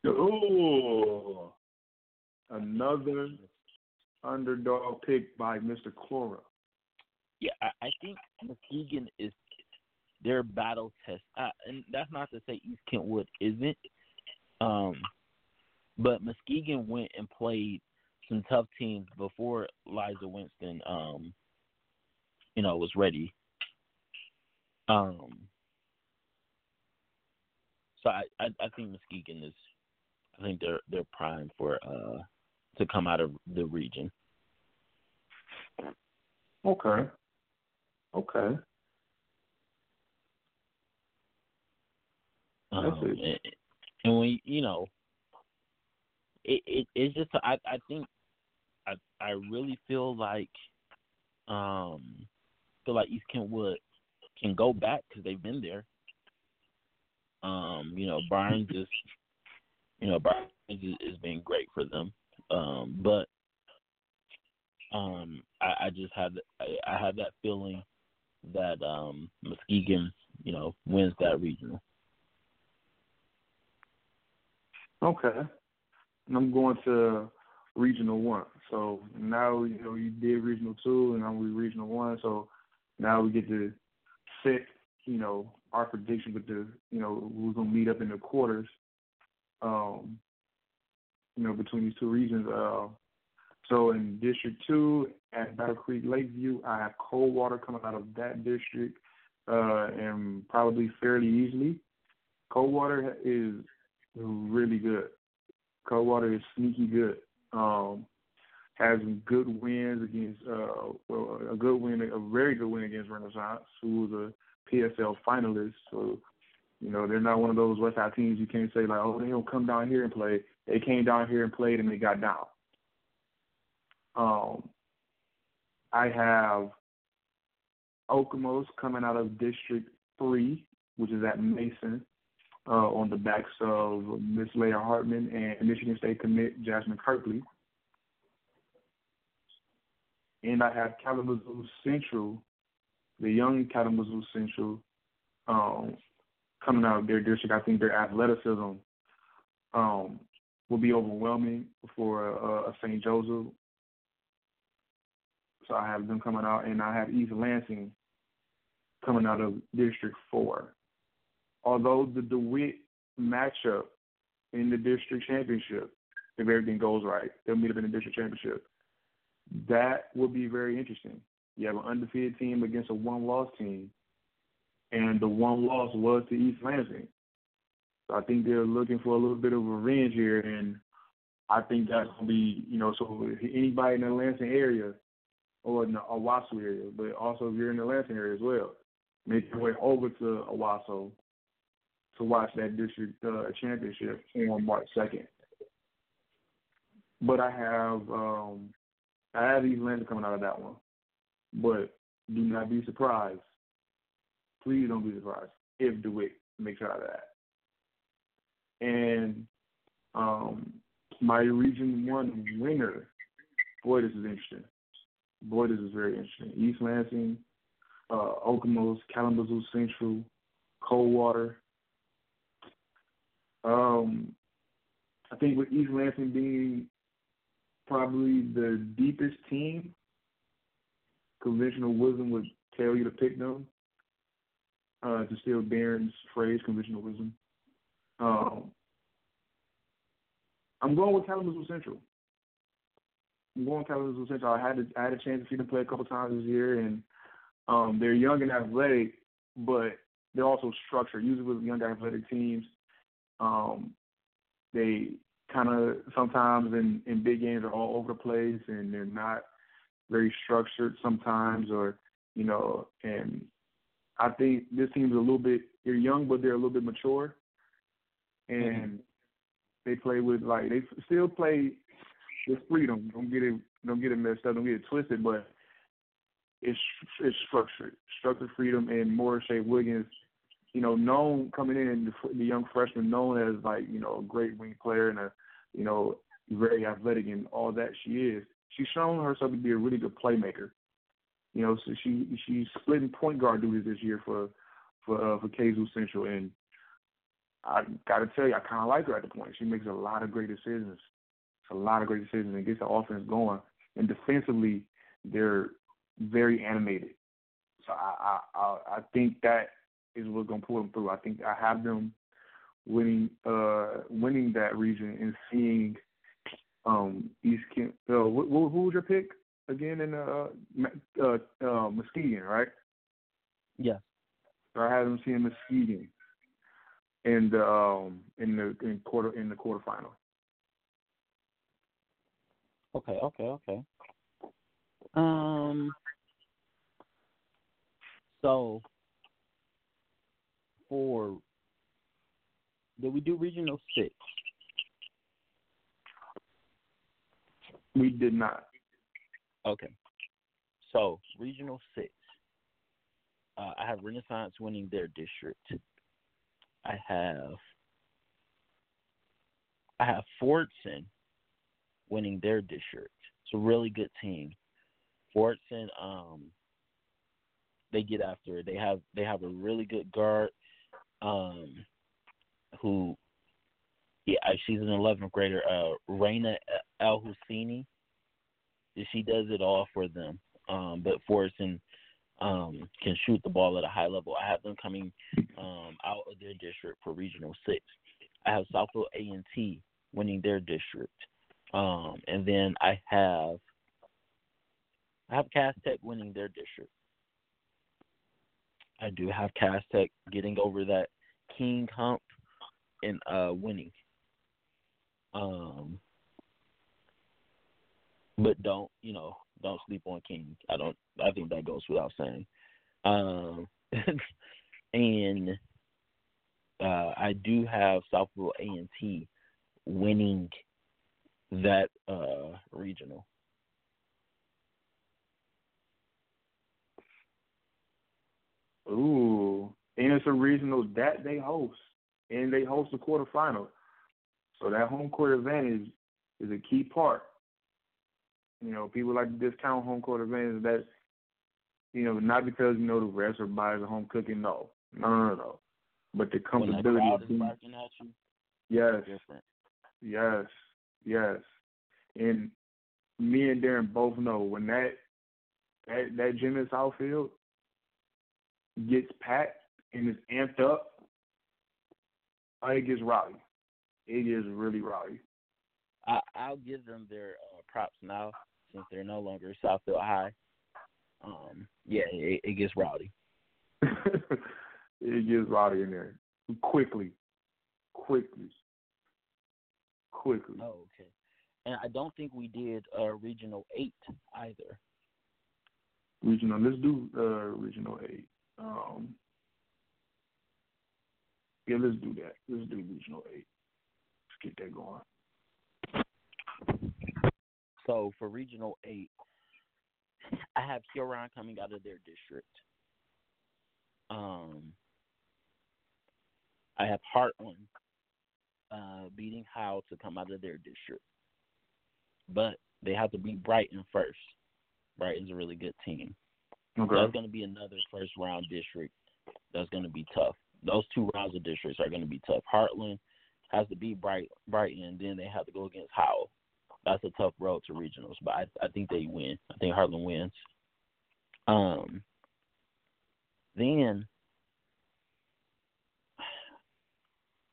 Oh, another underdog pick by Mr. Clora. Yeah, I think Muskegon is their battle test. And that's not to say East Kentwood isn't. But Muskegon went and played some tough teams before Liza Winston, was ready. So I think Muskegon is. I think they're primed for to come out of the region. Okay. And we, it's just I think I really feel like East Kentwood can go back because they've been there. Brian just. Brian has been great for them, but I just have I have that feeling that Muskegon, wins that regional. Okay, and I'm going to regional 1. So now you did regional 2, and I'm with regional 1. So now we get to set our prediction with the who's gonna meet up in the quarters. Between these two regions. So in District 2 at Battle Creek Lakeview, I have Cold Water coming out of that district and probably fairly easily. Cold Water is really good. Cold Water is sneaky good. Has some good wins against, a very good win against Renaissance, who was a PSL finalist. So, they're not one of those West High teams you can't say, like, oh, they don't come down here and play. They came down here and played, and they got down. I have Okemos coming out of District 3, which is at Mason, on the backs of Miss Leia Hartman and Michigan State commit Jasmine Kirkley. And I have Kalamazoo Central, the young Kalamazoo Central, coming out of their district. I think their athleticism will be overwhelming for a St. Joseph. So I have them coming out, and I have East Lansing coming out of District 4. Although the DeWitt matchup in the district championship, if everything goes right, they'll meet up in the district championship. That will be very interesting. You have an undefeated team against a one-loss team, and the one loss was to East Lansing. So I think they're looking for a little bit of revenge here, and I think that's going to be, you know, so anybody in the Lansing area or in the Owasso area, but also if you're in the Lansing area as well, make your way over to Owasso to watch that district championship on March 2nd. But I have East Lansing coming out of that one. But do not be surprised. Please don't be surprised if DeWitt makes out of that. And my Region 1 winner, boy, this is interesting. Boy, this is very interesting. East Lansing, Okemos, Kalamazoo Central, Cold Water. I think with East Lansing being probably the deepest team, conventional wisdom would tell you to pick them. To steal Darren's phrase, conventional wisdom. I'm going with Kalamazoo Central. I had a chance to see them play a couple times this year, and they're young and athletic, but they're also structured. Usually with young athletic teams, they kind of sometimes in big games are all over the place, and they're not very structured sometimes, or, you know, and I think this team's a little bit, they're young, but they're a little bit mature. And they play with, like, they still play with freedom. Don't get it messed up. Don't get it twisted, but it's structured. Structured freedom, and Morris Shea Wiggins, you know, known coming in, the young freshman known as, like, you know, a great wing player and a, you know, very athletic and all that she is. She's shown herself to be a really good playmaker. You know, so she's splitting point guard duties this year for KZU Central, and I got to tell you, I kind of like her at the point. She makes a lot of great decisions. And gets the offense going. And defensively, they're very animated. So I think that is what's going to pull them through. I think I have them winning that region and seeing East Kent. Who was your pick? Again in Muskegon, right? Yeah. So I had them seeing Muskegon in the quarterfinal. Okay. So did we do Regional 6? We did not. Okay, so Regional 6, I have Renaissance winning their district. I have Fordson winning their district. It's a really good team. Fordson, they get after it. They have a really good guard, she's an 11th grader, Raina Al Husseini. She does it all for them, but Forreston can shoot the ball at a high level. I have them coming out of their district for Regional 6. I have Southfield A&T winning their district, and then I have Cass Tech winning their district. I do have Cass Tech getting over that King hump and winning. But don't sleep on King. I think that goes without saying. And I do have Southfield A&T winning that regional. Ooh, and it's a regional that they host, and they host the quarterfinal. So that home court advantage is a key part. You know, people like to discount home court advantage. That's, you know, not because, you know, the refs are biased at home cooking. No. But the comfortability of being, yes, Yes, yes. And me and Darren both know when that gym in Southfield gets packed and is amped up, it gets rowdy. It is really rowdy. I'll give them their props now since they're no longer Southfield High. Yeah, it gets rowdy. It gets rowdy in there quickly. Oh, okay. And I don't think we did Regional 8 either. Let's do Regional 8. Yeah, let's do that. Let's do Regional 8. Let's get that going. So for Regional 8, I have Huron coming out of their district. I have Hartland beating Howell to come out of their district. But they have to beat Brighton first. Brighton's a really good team. Okay. That's going to be another first-round district that's going to be tough. Those two rounds of districts are going to be tough. Hartland has to beat Brighton, and then they have to go against Howell. That's a tough road to regionals, but I think they win. I think Hartland wins. Then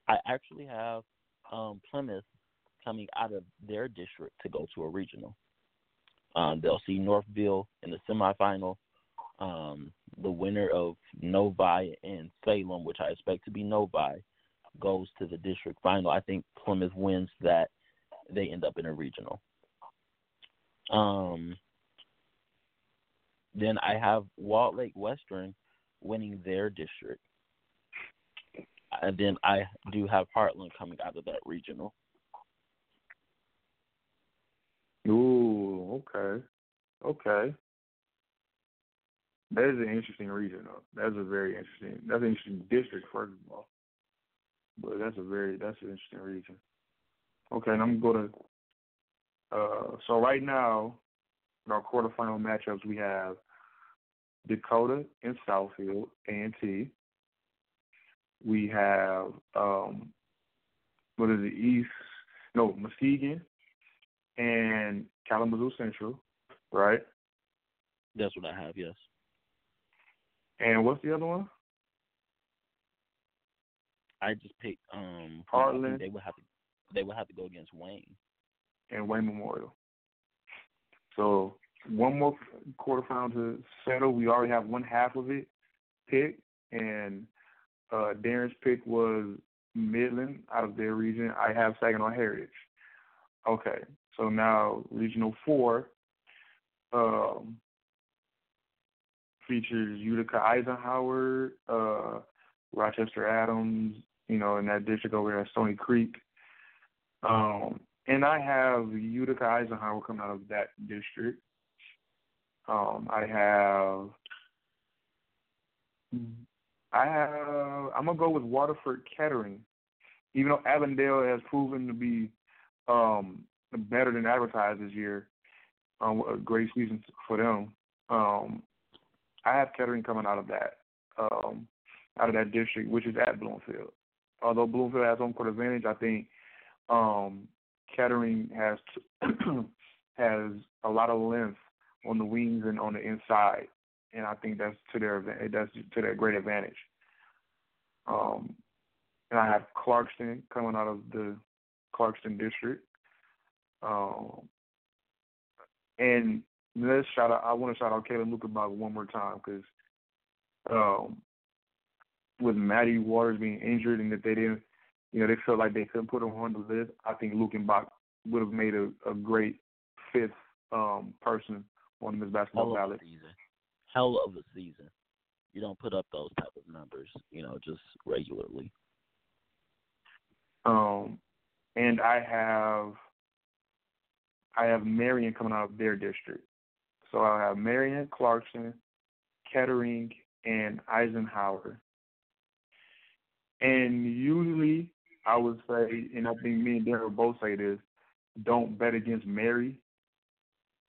I actually have Plymouth coming out of their district to go to a regional. They'll see Northville in the semifinal. The winner of Novi and Salem, which I expect to be Novi, goes to the district final. I think Plymouth wins that. They end up in a regional. Then I have Walled Lake Western winning their district. And then I do have Heartland coming out of that regional. Ooh, okay. Okay. That is an interesting regional. That's an interesting district, first of all. But that's an interesting region. Okay, and I'm going to go to so right now, in our quarterfinal matchups, we have Dakota and Southfield, A&T. We have, Muskegon and Kalamazoo Central, right? That's what I have, yes. And what's the other one? I just picked Heartland. They would have to go against Wayne. And Wayne Memorial. So one more quarterfinal to settle. We already have one half of it picked, and Darren's pick was Midland out of their region. I have Saginaw Heritage. Okay, so now Regional 4 features Utica Eisenhower, Rochester Adams, in that district over there at Stony Creek. And I have Utica Eisenhower coming out of that district. I'm going to go with Waterford Kettering, even though Avondale has proven to be better than advertised this year. A great season for them. I have Kettering coming out of that district, which is at Bloomfield. Although Bloomfield has home court advantage, I think Kettering has a lot of length on the wings and on the inside, and I think that's to their great advantage. And I have Clarkston coming out of the Clarkston district. And let's I want to shout out Caleb Lukabaugh one more time because with Maddie Waters being injured and that they didn't. They felt like they couldn't put him on the list. I think Lukenbach would have made a great fifth person on this basketball ballot. Hell of a season. You don't put up those type of numbers, just regularly. And I have Marian coming out of their district. So I have Marian, Clarkson, Kettering, and Eisenhower. And usually I would say, and I think me and Darryl both say this, don't bet against Mary,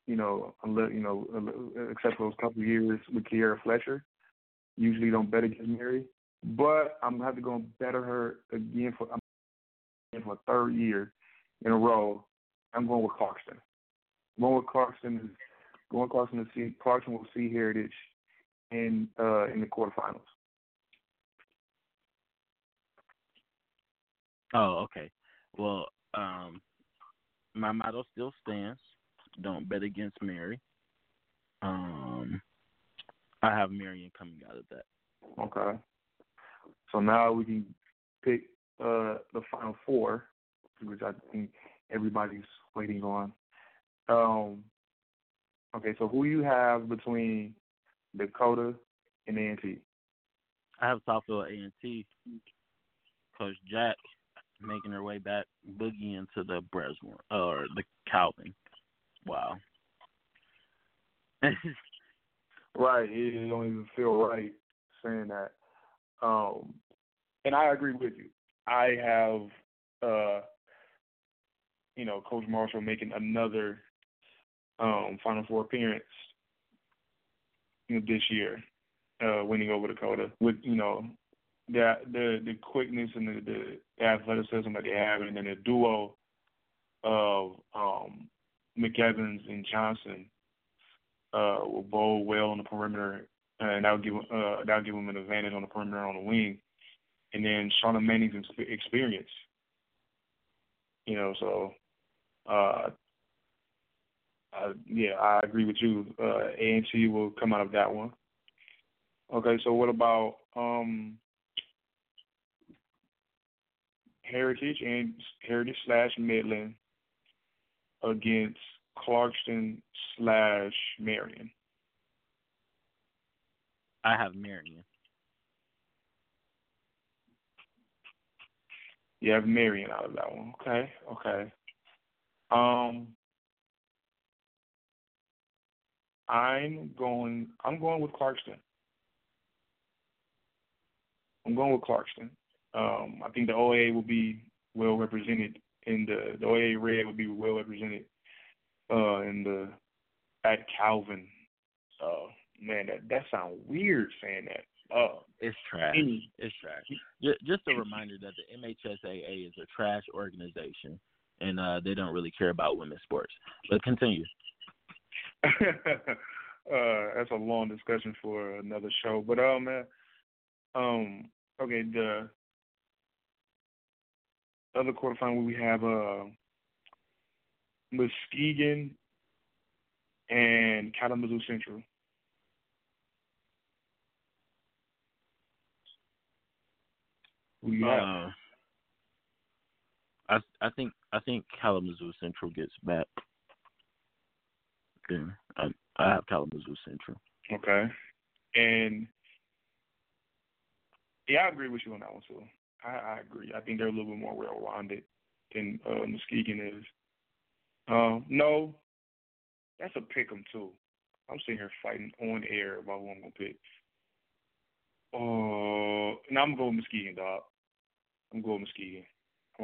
except for those couple of years with Kiara Fletcher. Usually don't bet against Mary. But I'm going to have to go and bet her again for a third year in a row, I'm going with Clarkston. Clarkston will see Heritage in the quarterfinals. Oh, okay. Well, my motto still stands: don't bet against Mary. I have Marian coming out of that. Okay. So now we can pick the Final Four, which I think everybody's waiting on. Okay, so who you have between Dakota and A&T? I have Southfield A&T. Coach Jack making her way back, Boogie into the Breslin or the Calvin. Wow. Right, it don't even feel right saying that. And I agree with you. I have, Coach Marshall making another Final Four appearance this year, winning over Dakota with, the quickness and the athleticism that they have, and then the duo of McEvans and Johnson will bowl well on the perimeter, and that'll give them an advantage on the perimeter on the wing. And then Shauna Manning's experience, so I agree with you. A&T will come out of that one. Okay, so what about Heritage /Midland against Clarkston /Marian? I have Marian. You have Marian out of that one. Okay. I'm going with Clarkston. I think the OAA will be well represented in the OAA Red will be well represented at Calvin. Man, that sounds weird saying that. It's trash. It's trash. Just a reminder that the MHSAA is a trash organization, and they don't really care about women's sports. But continue. That's a long discussion for another show. But okay, the other quarterfinal we have Muskegon and Kalamazoo Central. Yeah. I think Kalamazoo Central gets back. Yeah, I have Kalamazoo Central. Okay. And yeah, I agree with you on that one too. I agree. I think they're a little bit more well-rounded than Muskegon is. No, that's a pick 'em too. I'm sitting here fighting on air about who I'm gonna pick. No, I'm gonna go with Muskegon, dog. I'm going to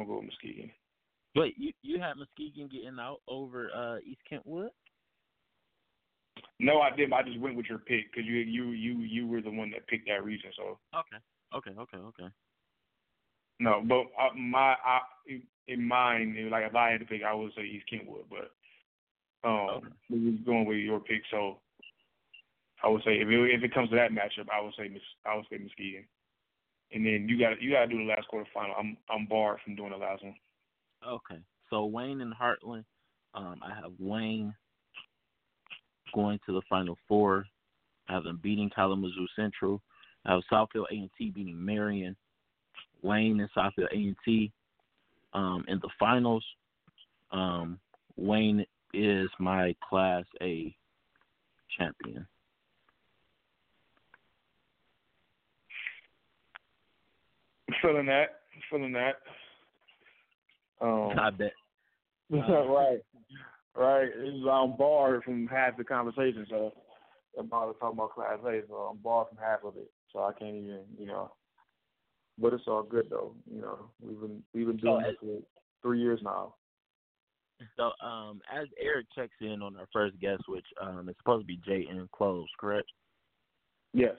go with Muskegon. But you had Muskegon getting out over East Kentwood? No, I didn't. I just went with your pick because you were the one that picked that region. So okay. No, but in mine, like if I had to pick, I would say East Kentwood. But we was going with your pick, so I would say if it comes to that matchup, I would say Muskegon. And then you got to do the last quarterfinal. I'm barred from doing the last one. Okay. So Wayne and Hartland, I have Wayne going to the Final Four. I have them beating Kalamazoo Central. I have Southfield A&T beating Marian. Wayne and Southfield A&T in the finals. Wayne is my Class A champion. I'm feeling that. I bet. Right. I'm barred from half the conversation, so I'm always talking about Class A, so I'm barred from half of it. So I can't even, But it's all good though, We've been doing this for 3 years now. So as Eric checks in on our first guest, which is supposed to be Jayden Klobes, correct? Yes.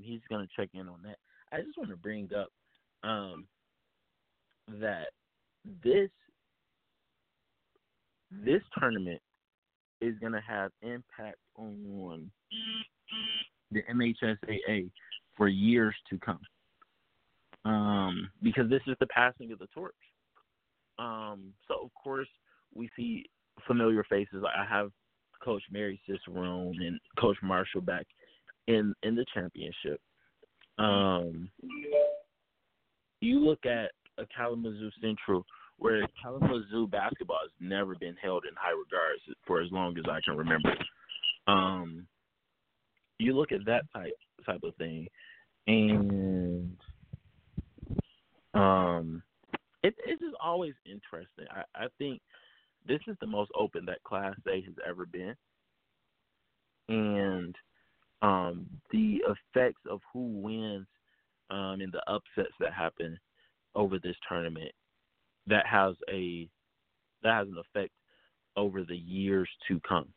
He's gonna check in on that. I just want to bring up that this this tournament is going to have impact on the MHSAA for years to come, because this is the passing of the torch. So, of course, we see familiar faces. I have Coach Mary Cicerone and Coach Marshall back in the championship. You look at a Kalamazoo Central, where Kalamazoo basketball has never been held in high regards for as long as I can remember. You look at that type of thing, and it's just always interesting. I think this is the most open that Class A has ever been, and the effects of who wins and the upsets that happen over this tournament, that has an effect over the years to come.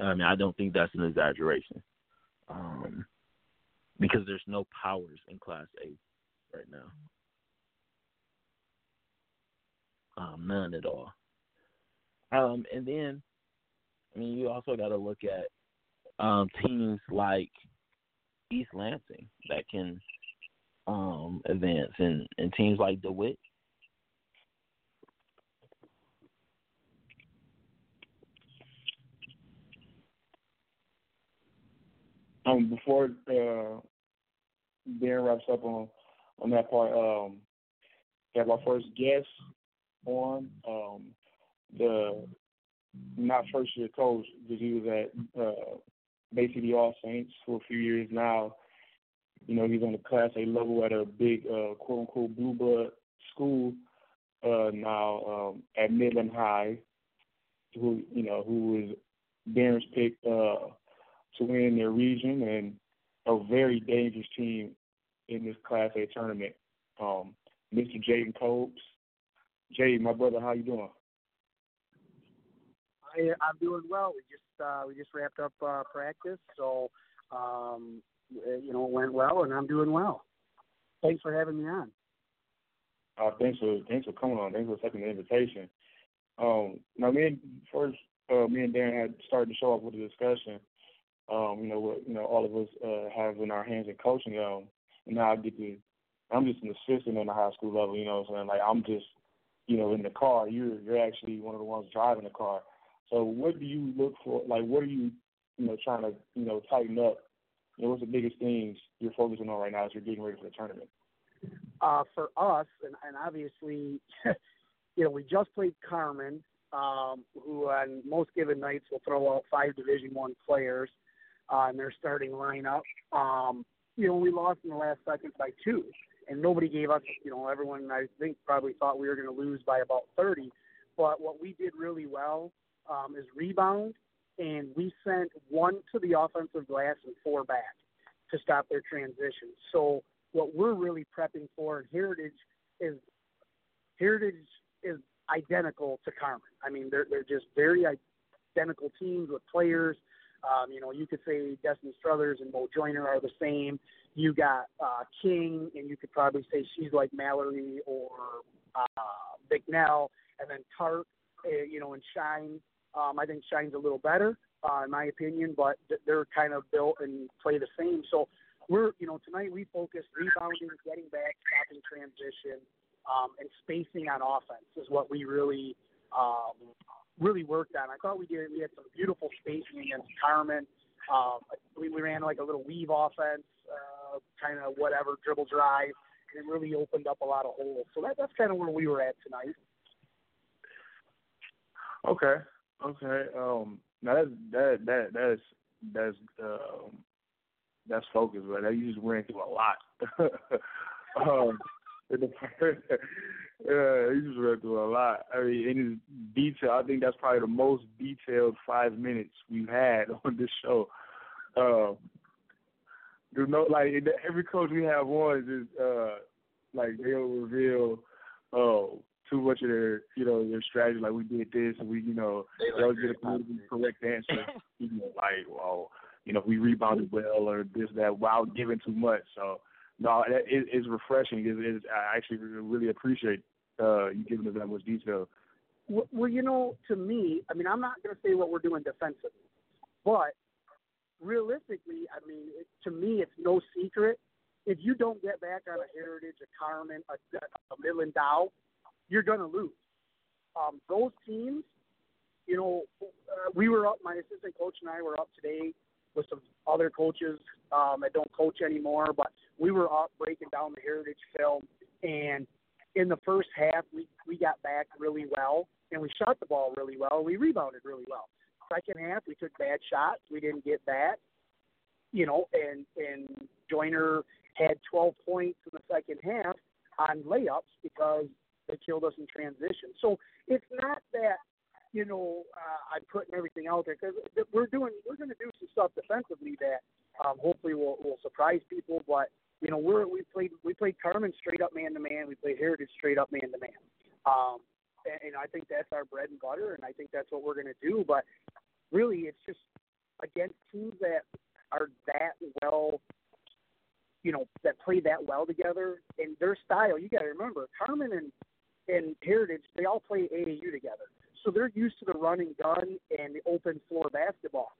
I mean, I don't think that's an exaggeration, because there's no powers in Class A right now. None at all. And then, I mean, you also got to look at teams like East Lansing that can advance, and teams like DeWitt. Before Dan wraps up on that part, we have our first guest on, the not first year coach, because he was at basically All Saints for a few years now. You know, he's on the Class A level at a big quote unquote blue blood school now, at Midland High, who was Dan's pick to win their region, and a very dangerous team in this Class A tournament. Mr. Jayden Klobes. Jayden, my brother, how you doing? I'm doing well. We just wrapped up practice, so it went well, and I'm doing well. Thanks for having me on. Thanks for coming on. Thanks for accepting the invitation. Now, me and Dan had started to show up with a discussion. All of us have in our hands in coaching. And now I'm just an assistant on the high school level. You know what I'm saying? Like, I'm just, in the car. You're actually one of the ones driving the car. So what do you look for? Like, what are you, trying to, tighten up? What's the biggest things you're focusing on right now as you're getting ready for the tournament? For us, and obviously, we just played Carman, who on most given nights will throw out 5 Division I players. In their starting lineup. We lost in the last second by 2, and nobody gave us, everyone I think probably thought we were going to lose by about 30. But what we did really well is rebound, and we sent 1 to the offensive glass and 4 back to stop their transition. So what we're really prepping for in Heritage is identical to Carman. I mean, they're just very identical teams with players. You could say Destin Struthers and Mo Joyner are the same. You got King, and you could probably say she's like Mallory or Bicknell, and then Tart, and Shine. I think Shine's a little better, in my opinion, but they're kind of built and play the same. So we're, tonight we focused rebounding, getting back, stopping transition, and spacing on offense is what we really. Really worked on. I thought we had some beautiful spacing against Carman. We ran like a little weave offense, kind of whatever, dribble drive, and it really opened up a lot of holes. So that's kind of where we were at tonight. Okay. Now that's focus, right? That you just ran through a lot. Yeah, he just read through a lot. I mean, in his detail, I think that's probably the most detailed 5 minutes we've had on this show. Every coach we have on is just, they'll reveal too much of their, their strategy. Like, we did this, and we, they'll get a correct answer. We rebounded well or this, that, while giving too much. So, no, it's refreshing. I actually really appreciate you giving us that much detail. Well, you know, to me, I mean, I'm not going to say what we're doing defensively, but realistically, I mean, to me, it's no secret. If you don't get back on a Heritage, a Carman, a Midland Dow, you're going to lose. Those teams, you know, we were up, my assistant coach and I were up today with some other coaches that don't coach anymore, but we were up breaking down the Heritage film. And in the first half, we got back really well, and we shot the ball really well. We rebounded really well. Second half, we took bad shots. We didn't get that, you know, and Joyner had 12 points in the second half on layups because they killed us in transition. So it's not that, you know, I'm putting everything out there because we're going to do some stuff defensively that hopefully will surprise people. But you know, we played Carman straight up man to man. We played Heritage straight up man to man. And I think that's our bread and butter, and I think that's what we're going to do. But really, it's just against teams that are that well, you know, that play that well together and their style. You got to remember, Carman and Heritage, they all play AAU together, so they're used to the run and gun and the open floor basketball.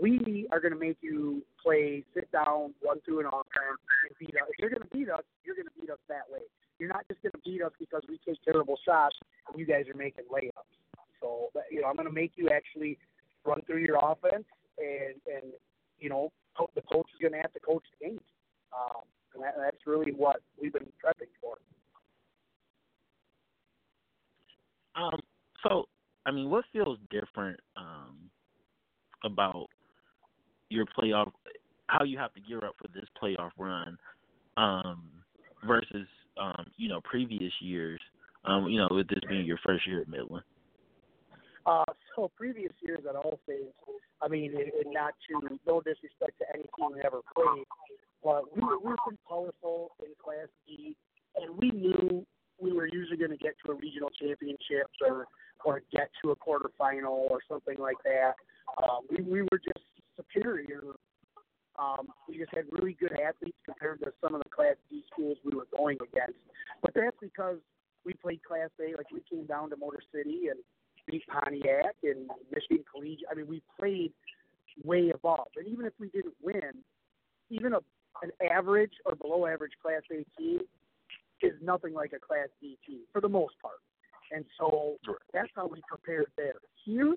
We are going to make you play sit down, run through an offense, and beat us. If you're going to beat us, you're going to beat us that way. You're not just going to beat us because we take terrible shots and you guys are making layups. So, you know, I'm going to make you actually run through your offense, and you know, the coach is going to have to coach the game. And that's really what we've been prepping for. So, I mean, what feels different about your playoff, how you have to gear up for this playoff run versus, you know, previous years, you know, with this being your first year at Midland? So previous years at all things, I mean, no disrespect to any team we ever played, but we were pretty powerful in Class D, and we knew we were usually going to get to a regional championship or get to a quarterfinal or something like that. We were just superior. We just had really good athletes compared to some of the Class D schools we were going against. But that's because we played Class A. Like, we came down to Motor City and beat Pontiac and Michigan Collegiate. I mean, we played way above. And even if we didn't win, even an average or below average Class A team is nothing like a Class D team for the most part. And so that's how we prepared there. Here,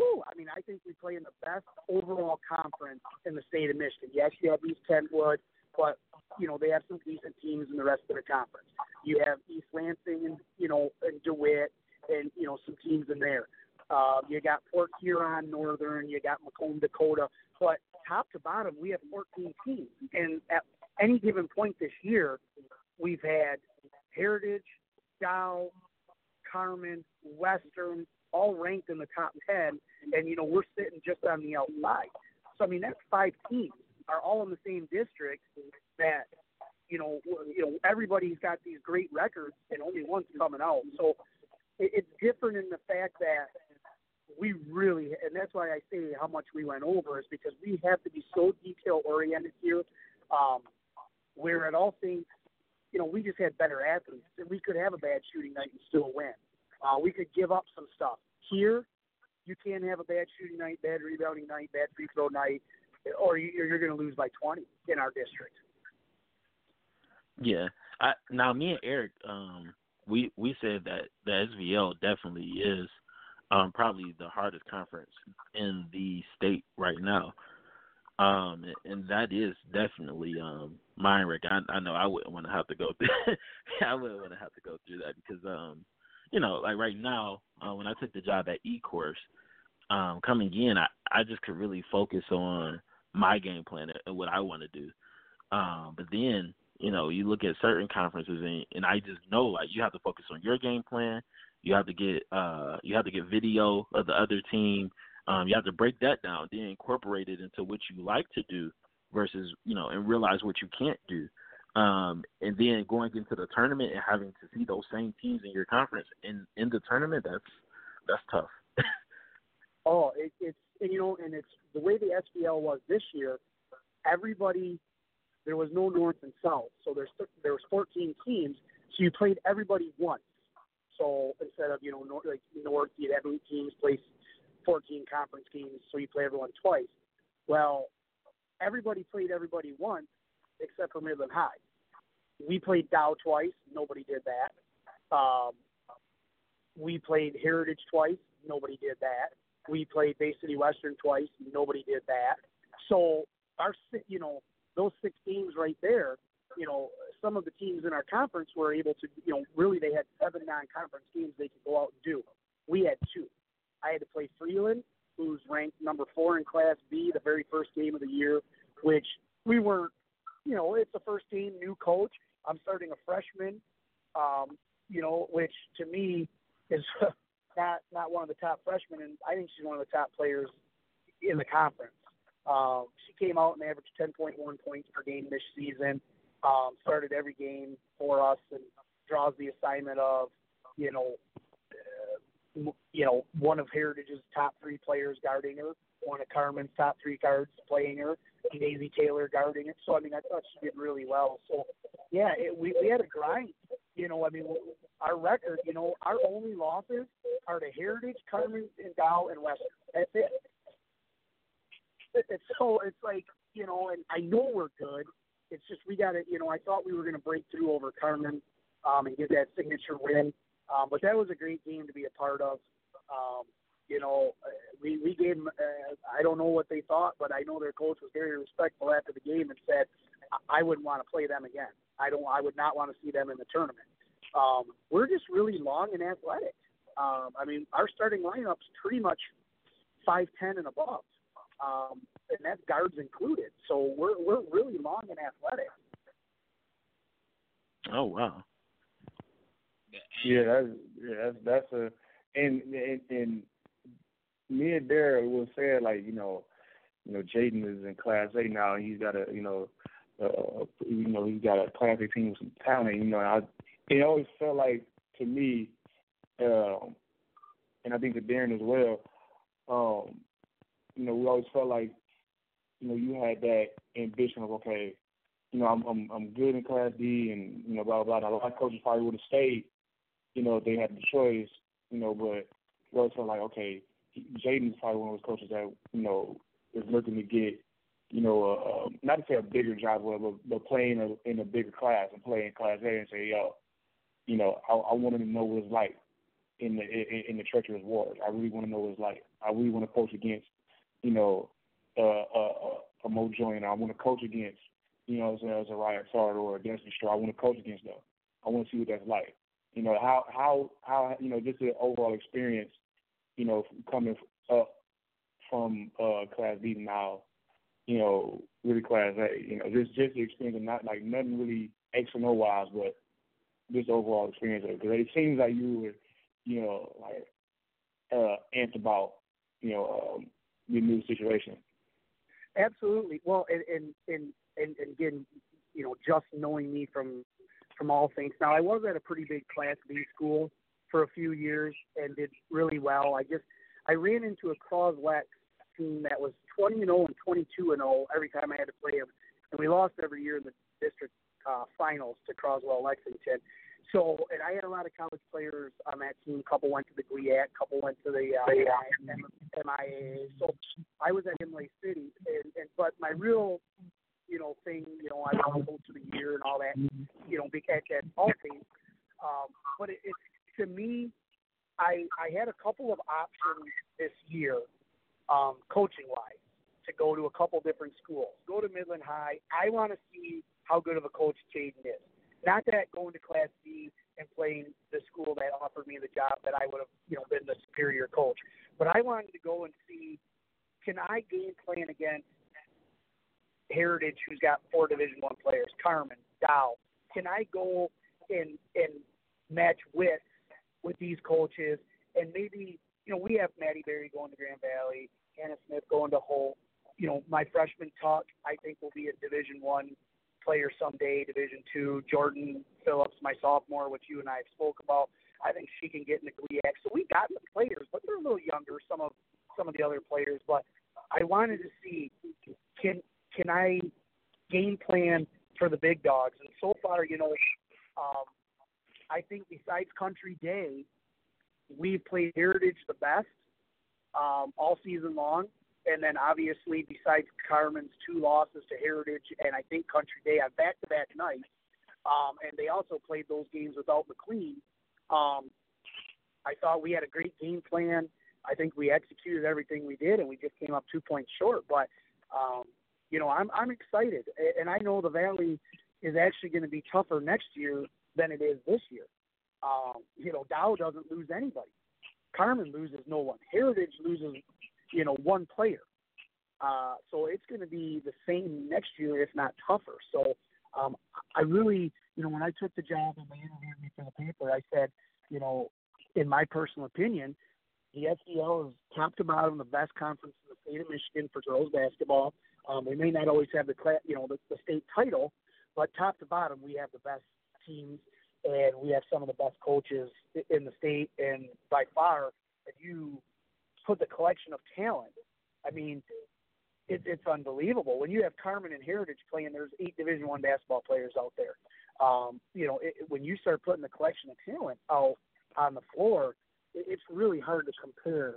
I mean, I think we play in the best overall conference in the state of Michigan. You actually have East Kentwood, but, you know, they have some decent teams in the rest of the conference. You have East Lansing and, you know, and DeWitt, and, you know, some teams in there. You got Port Huron Northern. You got Macomb Dakota. But top to bottom, we have 14 teams. And at any given point this year, we've had Heritage, Dow, Carman, Western, all ranked in the top 10. And, you know, we're sitting just on the outside. So, I mean, that's 5 teams are all in the same district that, you know, everybody's got these great records and only one's coming out. So, it's different in the fact that we really, and that's why I say how much we went over, is because we have to be so detail-oriented here, where at all things, you know, we just had better athletes, and we could have a bad shooting night and still win. We could give up some stuff. Here, you can't have a bad shooting night, bad rebounding night, bad free throw night, or you're going to lose by 20 in our district. Yeah. Now, me and Eric We said that the SVL definitely is probably the hardest conference in the state right now. And that is definitely mine, Rick. I know I wouldn't want to have to go through that because, you know, like right now, when I took the job at E-Course, coming in, I just could really focus on my game plan and what I want to do. But then, you know, you look at certain conferences, and I just know, like, you have to focus on your game plan. You have to get video of the other team. You have to break that down, then incorporate it into what you like to do versus, you know, and realize what you can't do. And then going into the tournament and having to see those same teams in your conference in the tournament, that's tough. Oh, it's and, you know, and it's the way the SBL was this year. Everybody. There was no north and south, so there was 14 teams, so you played everybody once. So instead of, you know, like North, you have 8 teams play 14 conference games, so you play everyone twice. Well, everybody played everybody once except for Midland High. We played Dow twice. Nobody did that. We played Heritage twice. Nobody did that. We played Bay City Western twice. Nobody did that. So our, you know, those 6 games right there, you know, some of the teams in our conference were able to, you know, really they had 7 non-conference games they could go out and do. We had 2. I had to play Freeland, who's ranked number 4 in Class B, the very first game of the year, which we weren't, you know, it's the first game, new coach. I'm starting a freshman, you know, which to me is not one of the top freshmen, and I think she's one of the top players in the conference. She came out and averaged 10.1 points per game this season, started every game for us, and draws the assignment of, you know, one of Heritage's top 3 players guarding her, one of Carmen's top 3 guards playing her, and Daisy Taylor guarding it. So, I mean, I thought she did really well. So, yeah, we had a grind. You know, I mean, our record, you know, our only losses are to Heritage, Carmen, and Dow, and Western. That's it. It's so it's like, you know, and I know we're good. It's just we got to, you know, I thought we were going to break through over Carmen and get that signature win. But that was a great game to be a part of. You know, we gave them, I don't know what they thought, but I know their coach was very respectful after the game and said, I wouldn't want to play them again. I would not want to see them in the tournament. We're just really long and athletic. I mean, our starting lineup's pretty much 5'10" and above, and that's guards included. So we're really long and athletic. Oh wow! And me and Derek was saying, like, you know, Jayden is in Class A now, and he's got a, he's got a Class A team with some talent. You know, and it always felt like to me, and I think to Darren as well, you know, we always felt like, you know, you had that ambition of, okay, you know, I'm good in Class D, and you know, blah blah blah. A lot of coaches probably would have stayed, you know, if they had the choice, you know, but we always felt like, okay, Jayden's probably one of those coaches that, you know, is looking to get, you know, not to say a bigger job, but playing in a bigger class and playing Class A, and say, yo, you know, I want to know what it's like in the treacherous waters. I really want to know what it's like. I really want to coach against, you know, a Mo Joyner. I want to coach against, you know, as a Riot Sard or a Destiny Straw. I want to coach against them. I want to see what that's like. You know, how you know, just the overall experience, you know, coming up from Class B now, you know, really Class A, you know, just the experience of not, like, nothing really X and O wise, but just overall experience of it. Because it seems like you were, you know, like, amped about, you know, your new situation. Absolutely. Well, and again, you know, just knowing me from all things. Now, I was at a pretty big Class B school for a few years and did really well. I ran into a Cros-Lex team that was 20-0 and 22-0 every time I had to play them, and we lost every year in the district finals to Croswell Lexington. So, and I had a lot of college players on that team. A couple went to the GLIAC, a couple went to the MIAA. So I was at Imlay City, and but my real, you know, thing, you know, I was coach of the year and all that, you know, big at that all things. But it's to me, I had a couple of options this year, coaching-wise, to go to a couple different schools. Go to Midland High. I want to see how good of a coach Jayden is. Not that going to Class B and playing the school that offered me the job that I would have, you know, been the superior coach. But I wanted to go and see, can I game plan against Heritage, who's got 4 Division I players, Carmen, Dow? Can I go and match wits with these coaches? And maybe, you know, we have Maddie Berry going to Grand Valley, Hannah Smith going to Holt. You know, my freshman Tuck, I think, will be a Division I player someday, Division II. Jordan Phillips, my sophomore, which you and I have spoke about, I think she can get in the GLIAC. So we got the players, but they're a little younger, some of the other players. But I wanted to see, can I game plan for the big dogs? And so far, you know, I think besides Country Day, we've played Heritage the best all season long. And then obviously besides Carmen's 2 losses to Heritage and I think Country Day on back-to-back nights, and they also played those games without McLean, I thought we had a great game plan. I think we executed everything we did, and we just came up 2 points short. But, you know, I'm excited. And I know the Valley is actually going to be tougher next year than it is this year. You know, Dow doesn't lose anybody. Carmen loses no one. Heritage loses, you know, one player. So it's going to be the same next year, if not tougher. So I really, you know, when I took the job and they interviewed me for the paper, I said, you know, in my personal opinion, the SDL is top to bottom the best conference in the state of Michigan for girls basketball. We may not always have the state title, but top to bottom we have the best teams and we have some of the best coaches in the state. And by far, if you put the collection of talent, I mean, it's unbelievable. When you have Carmen and Heritage playing, there's 8 Division I basketball players out there. You know, when you start putting the collection of talent out on the floor, it's really hard to compare.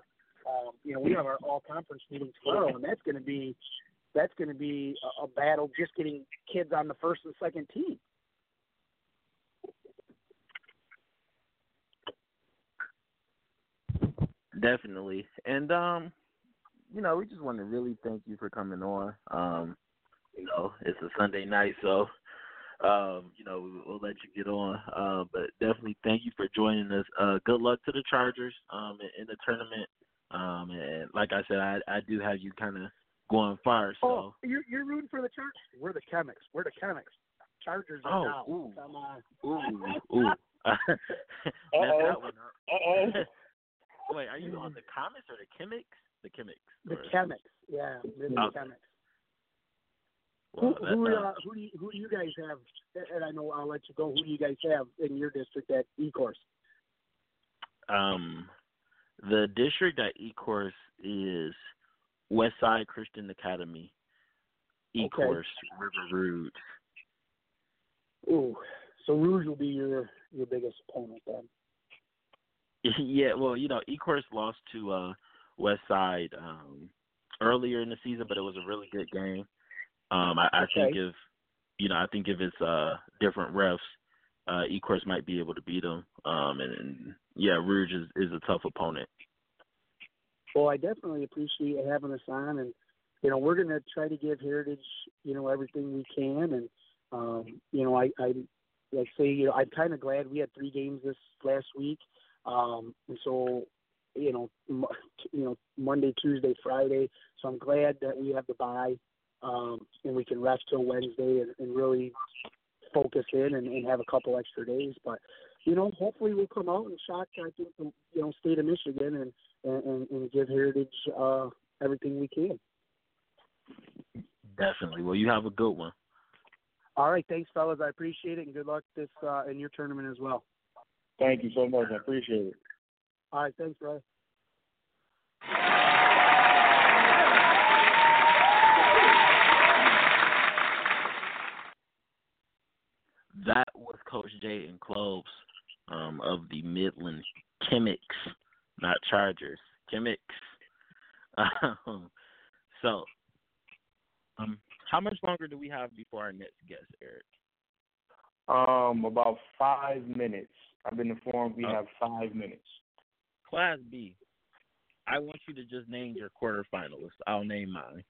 You know, we have our all-conference meeting tomorrow, and that's going to be a battle just getting kids on the first and second team. Definitely. And, you know, we just want to really thank you for coming on. You know, it's a Sunday night, so you know, we'll let you get on. But definitely thank you for joining us. Good luck to the Chargers in the tournament. And like I said, I do have you kind of going far. So. Oh, you're rooting for the Chargers? We're the Chemics. Chargers are out. Ooh. Come on. Ooh. Uh-oh. Wait, are you on the Comets or the Chemics? The Chemics. Yeah, the Chemics. Well, who do you guys have? And I know I'll let you go. Who do you guys have in your district at E-Course? The district at E-Course is Westside Christian Academy, E-Course, River Rouge. Ooh, so Rouge will be your biggest opponent then. Yeah, well, you know, E-Course lost to Westside earlier in the season, but it was a really good game. I think if it's different refs, E-Course might be able to beat them. And Rouge is a tough opponent. Well, I definitely appreciate having us on, and you know, we're going to try to give Heritage, you know, everything we can. And you know, I say, you know, I'm kind of glad we had 3 games this last week, and so. You know, Monday, Tuesday, Friday. So I'm glad that we have the bye, and we can rest till Wednesday and really focus in and have a couple extra days. But, you know, hopefully we'll come out and shock, I think, the, you know, state of Michigan and give Heritage everything we can. Definitely. Well, you have a good one. All right. Thanks, fellas. I appreciate it, and good luck this in your tournament as well. Thank you so much. I appreciate it. All right, thanks, brother. That was Coach Jayden Klobes of the Midland Chemics, not Chargers, Chemics. So, how much longer do we have before our next guest, Eric? About 5 minutes. I've been informed we have 5 minutes. Class B, I want you to just name your quarterfinalists. I'll name mine.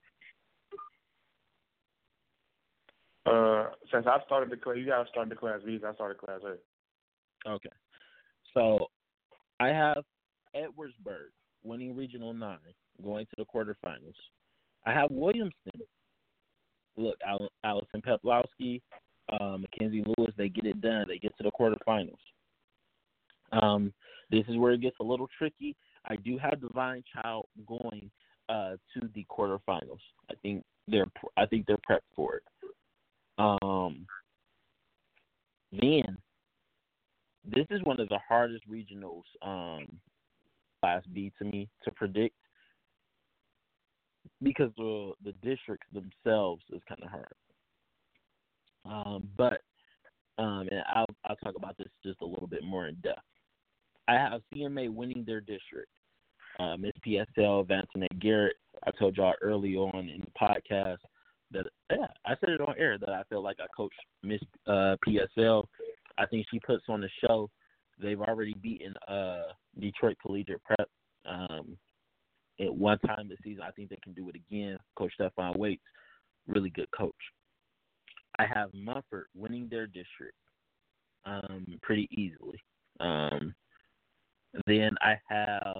Since I started the class, you got to start the Class B. I started Class A. Okay. So, I have Edwardsburg winning Regional 9, going to the quarterfinals. I have Williamson. Look, Allison Peplowski, Mackenzie Lewis, they get it done. They get to the quarterfinals. This is where it gets a little tricky. I do have Divine Child going to the quarterfinals. I think they're prepped for it. Then this is one of the hardest regionals, Class B to me, to predict because the districts themselves is kind of hard. But and I'll I'll talk about this just a little bit more in depth. I have CMA winning their district. It's PSL, Vantanet Garrett. I told y'all early on in the podcast that, yeah, I said it on air that I feel like I coached Miss PSL. I think she puts on the show. They've already beaten Detroit Collegiate Prep at one time this season. I think they can do it again. Coach Stephon Waits, really good coach. I have Mumford winning their district pretty easily. Then I have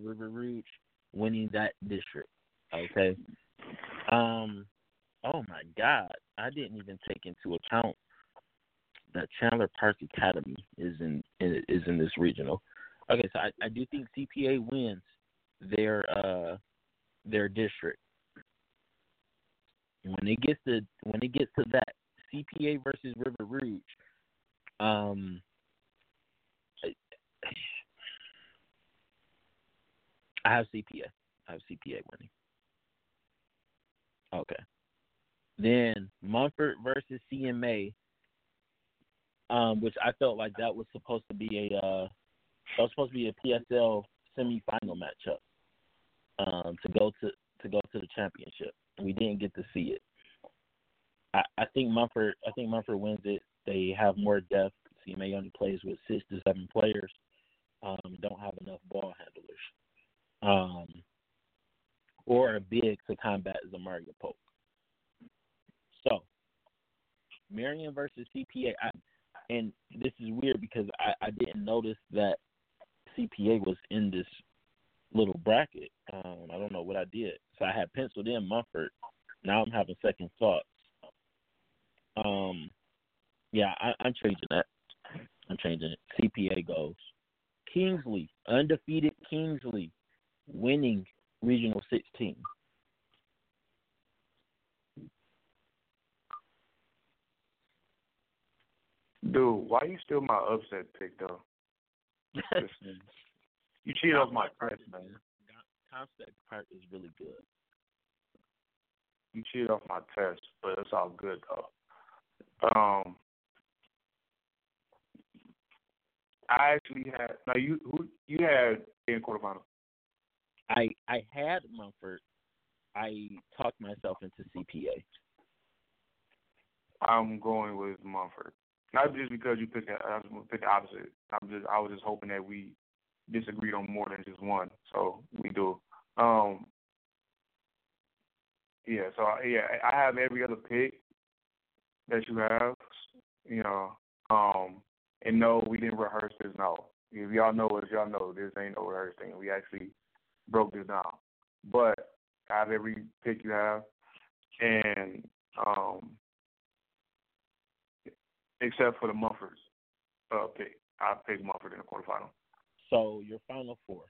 River Rouge winning that district. Okay. Oh my God, I didn't even take into account that Chandler Park Academy is in this regional. Okay, so I do think CPA wins their district. When it gets to that CPA versus River Rouge, I have CPA winning. Okay. Then Mumford versus CMA, which I felt like that was supposed to be a PSL semifinal matchup to go to the championship. We didn't get to see it. I think Mumford wins it. They have more depth. CMA only plays with 6 to 7 players. Don't have enough ball handlers or a big to combat Zamaria Polk. So, Marian versus CPA, and this is weird because I didn't notice that CPA was in this little bracket. I don't know what I did. So I had penciled in Mumford. Now I'm having second thoughts. Yeah, I'm changing that. I'm changing it. CPA goes. Kingsley, undefeated Kingsley, winning Regional 16. Dude, why you steal my upset pick, though? You cheated off my price, man. Concept part is really good. You cheated off my test, but it's all good, though. I actually had – now, you had in quarterfinal. I had Mumford. I talked myself into CPA. I'm going with Mumford. Not just because you picked the opposite. I was just hoping that we disagreed on more than just one. So we do. Yeah. So I have every other pick that you have. You know. And no, we didn't rehearse this. No. If y'all know us, y'all know this ain't no rehearsing. We actually broke this down. But I have every pick you have, and except for the Mumford's pick. I picked Mumford in the quarterfinal. So your final four.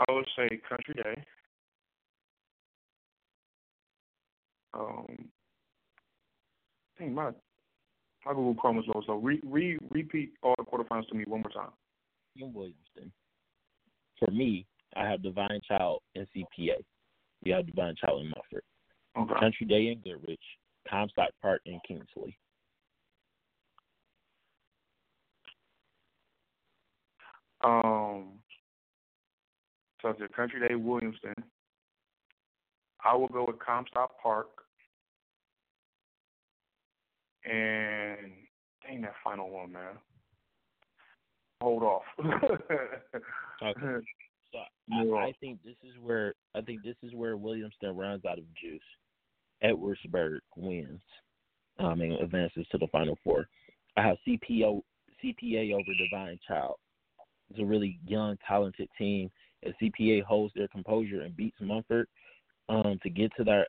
I would say Country Day. I think my Google Chrome is low, so repeat all the quarterfinals to me one more time. Ian Williamson. For me, I have Divine Child and CPA. You have Divine Child and Mumford. Okay. Country Day and Goodrich. Comstock Park and Kingsley. So the Country Day, Williamson. I will go with Comstock Park. And dang, that final one, man. Hold off. Okay. So I think this is where Williamson runs out of juice. Edwardsburg wins. And advances to the final four. I have CPA over Divine Child. It's a really young, talented team. If CPA holds their composure and beats Mumford to get to that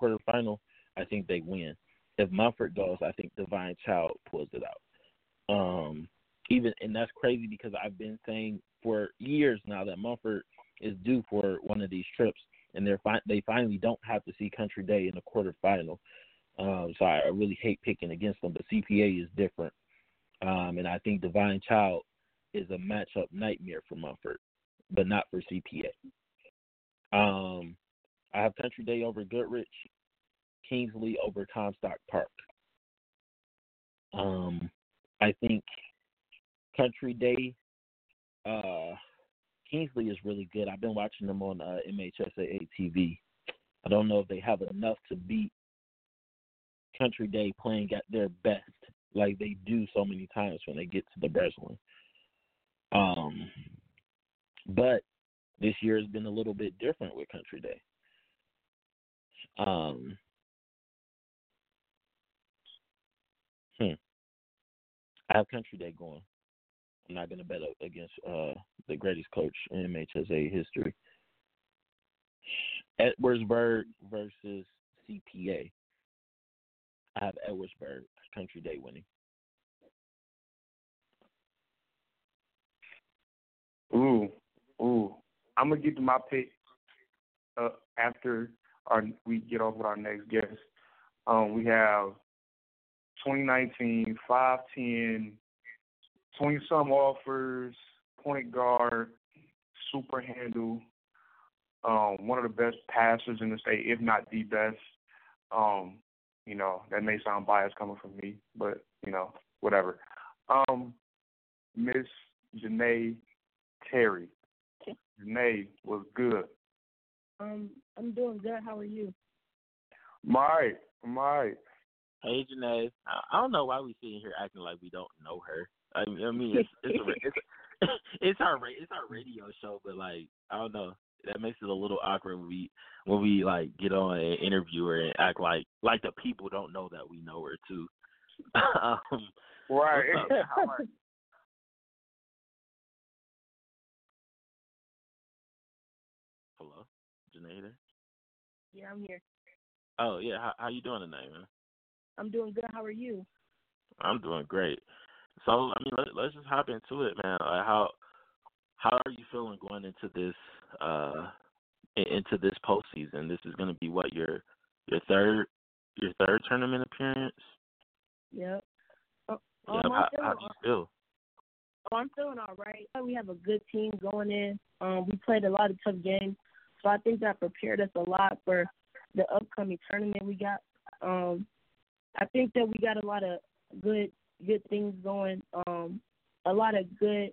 quarterfinal, I think they win. If Mumford goes, I think Divine Child pulls it out. And that's crazy because I've been saying for years now that Mumford is due for one of these trips, and they finally don't have to see Country Day in the quarterfinal. So I really hate picking against them, but CPA is different. And I think Divine Child is a matchup nightmare for Mumford, but not for CPA. I have Country Day over Goodrich, Kingsley over Comstock Park. I think Country Day, Kingsley is really good. I've been watching them on MHSAA TV. I don't know if they have enough to beat Country Day playing at their best, like they do so many times when they get to the wrestling. But this year has been a little bit different with Country Day. I have Country Day going. I'm not going to bet against the greatest coach in MHSAA history. Edwardsburg versus CPA. I have Edwardsburg, Country Day winning. Ooh. I'm going to get to my pick after we get off with our next guest. We have 2019, 5'10", 20-some offers, point guard, super handle, one of the best passers in the state, if not the best. You know, that may sound biased coming from me, but, you know, whatever. Miss Janae Terry. Janae, was good? I'm doing good. How are you? I'm all right. Hey, Janae. I don't know why we sitting here acting like we don't know her. I mean, it's our radio show, but like I don't know. That makes it a little awkward when we like get on and interview her and act like the people don't know that we know her too. Right. Hello, Janae there? Yeah, I'm here. Oh yeah, how you doing tonight, man? I'm doing good. How are you? I'm doing great. So I mean, let's just hop into it, man. Like, how are you feeling going into this postseason? This is going to be what your third tournament appearance. Yep. How do you feel? Oh, I'm feeling all right. We have a good team going in. We played a lot of tough games, so I think that prepared us a lot for the upcoming tournament we got. I think that we got a lot of good things going. A lot of good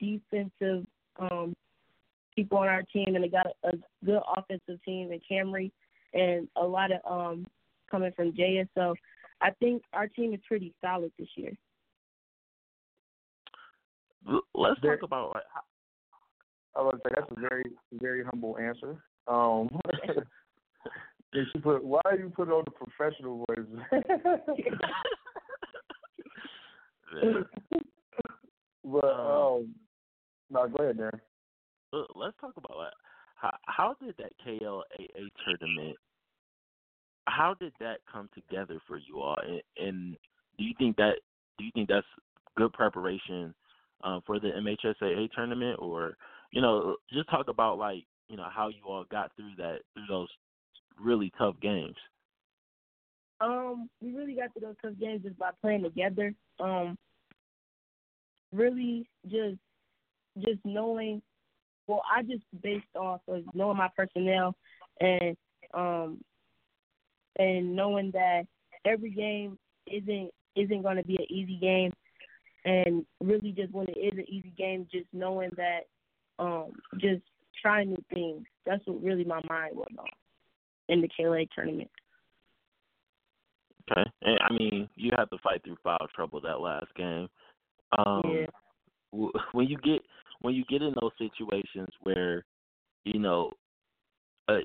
defensive people on our team, and they got a good offensive team in Camry, and a lot of coming from JS. So I think our team is pretty solid this year. Let's talk about. I would say that's a very, very humble answer. Why do you put on the professional voice? But no, go ahead, Darren. Let's talk about that. How did that KLAA tournament? How did that come together for you all? And do you think that's good preparation for the MHSAA tournament, or you know, just talk about like you know how you all got through those really tough games. We really got through those tough games just by playing together. Really just knowing. Well, I just based off of knowing my personnel and knowing that every game isn't going to be an easy game. And really just when it is an easy game, just knowing that, just trying new things. That's what really my mind was on in the KLAA tournament. Okay. And, I mean, you had to fight through foul trouble that last game. Yeah. When you get in those situations where, you know,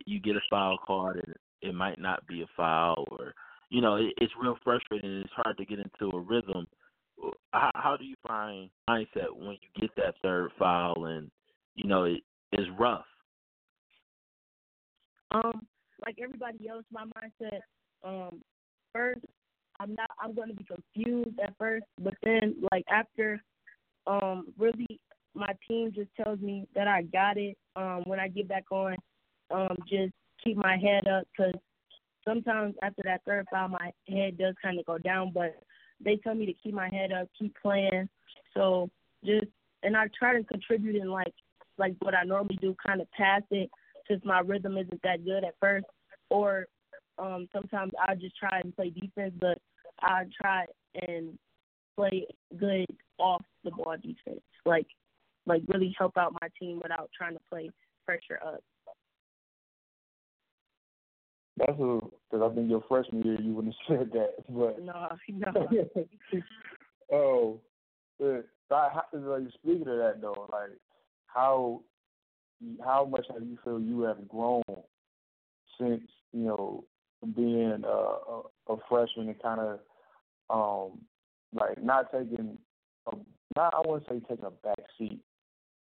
you get a foul card and it might not be a foul or, you know, it's real frustrating and it's hard to get into a rhythm. How do you find mindset when you get that third foul and, you know, it's rough? Like everybody else, my mindset, first, I'm going to be confused at first, but then, like, after, really, my team just tells me that I got it. When I get back on, just keep my head up, because sometimes after that third foul, my head does kind of go down, but they tell me to keep my head up, keep playing. So just I try to contribute in like what I normally do, kind of pass it since my rhythm isn't that good at first. Or sometimes I just try and play defense, but I try and play good off the ball defense, like really help out my team without trying to play pressure up. That's because I think your freshman year you wouldn't have said that. But no. Oh, like, speaking of that though, like how much have you feel you have grown since you know being a freshman and kind of like not taking I wouldn't say taking a back seat.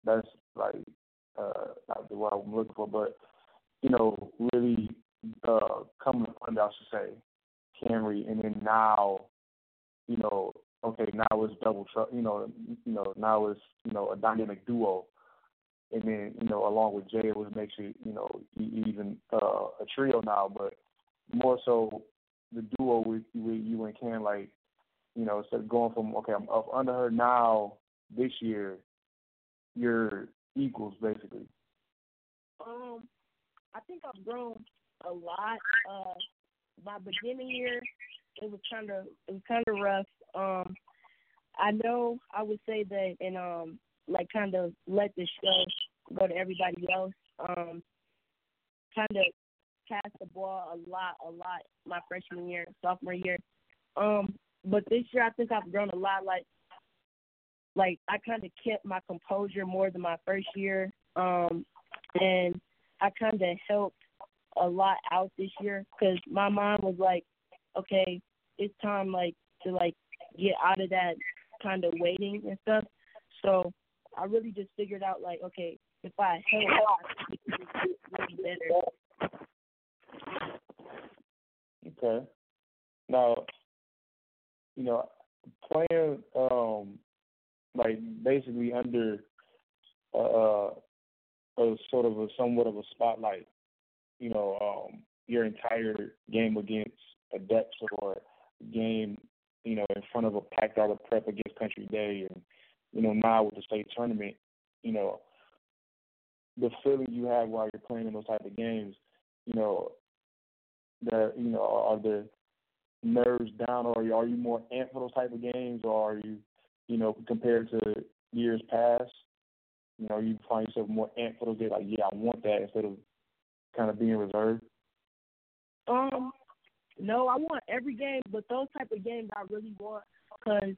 That's like not the word I'm looking for, but you know really. Coming under, I should say, Henry, and then now, you know, okay, now it's double, now it's, you know, a dynamic duo, and then, you know, along with Jay, which makes it, you know, even a trio now, but more so the duo with you and Cam, like, you know, instead of going from, okay, I'm up under her now, this year, you're equals, basically. I think I've grown a lot. My beginning year, it was kind of rough. I know I would say that and like kind of let the show go to everybody else. Kind of pass the ball a lot. My freshman year, sophomore year. But this year I think I've grown a lot. Like I kind of kept my composure more than my first year. And I kind of helped a lot out this year because my mom was like, okay, it's time to get out of that kind of waiting and stuff. So I really just figured out like, okay, if I help, I can get better. Okay. Now, you know, playing like basically under a sort of somewhat of a spotlight. You know, your entire game against adepts or game, you know, in front of a packed out of prep against Country Day and, you know, now with the state tournament, you know, the feeling you have while you're playing in those type of games, are the nerves down or are you more amped for those type of games or are you, you know, compared to years past, you know, you find yourself more amped for those days, like, yeah, I want that instead of kind of being reserved? No, I want every game, but those type of games I really want because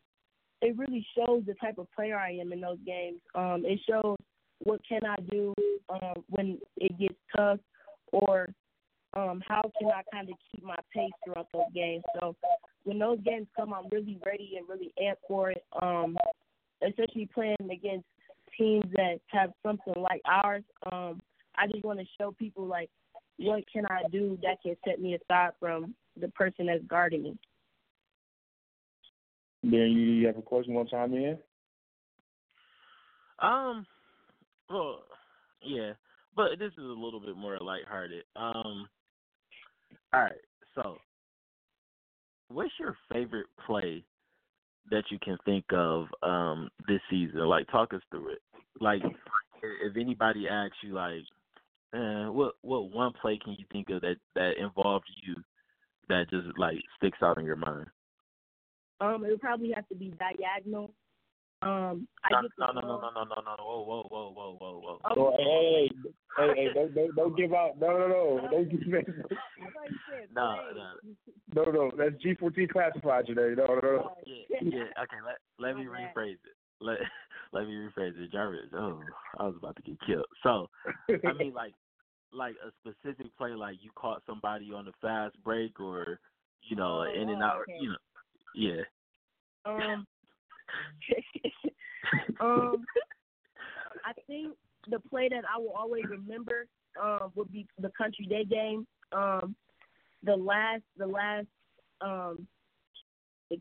it really shows the type of player I am in those games. It shows what can I do when it gets tough or how can I kind of keep my pace throughout those games. So when those games come, I'm really ready and really amped for it, especially playing against teams that have something like ours. I just want to show people, like, what can I do that can set me aside from the person that's guarding me. Darren, you have a question? Want to chime in? Well, yeah, but this is a little bit more lighthearted. All right, so what's your favorite play that you can think of this season? Like, talk us through it. Like, if anybody asks you, like, what one play can you think of that involved you that just, like, sticks out in your mind? It would probably have to be diagonal. Whoa. Okay. Oh, hey, don't give out. No. Don't give out. No. That's G14 classified today. No. Yeah. Okay, let me rephrase it. Let me rephrase it, Jarvis. Oh, I was about to get killed. So, I mean, like a specific play, like you caught somebody on the fast break, or you know, in and out. Okay. You know, yeah. I think the play that I will always remember would be the Country Day game. The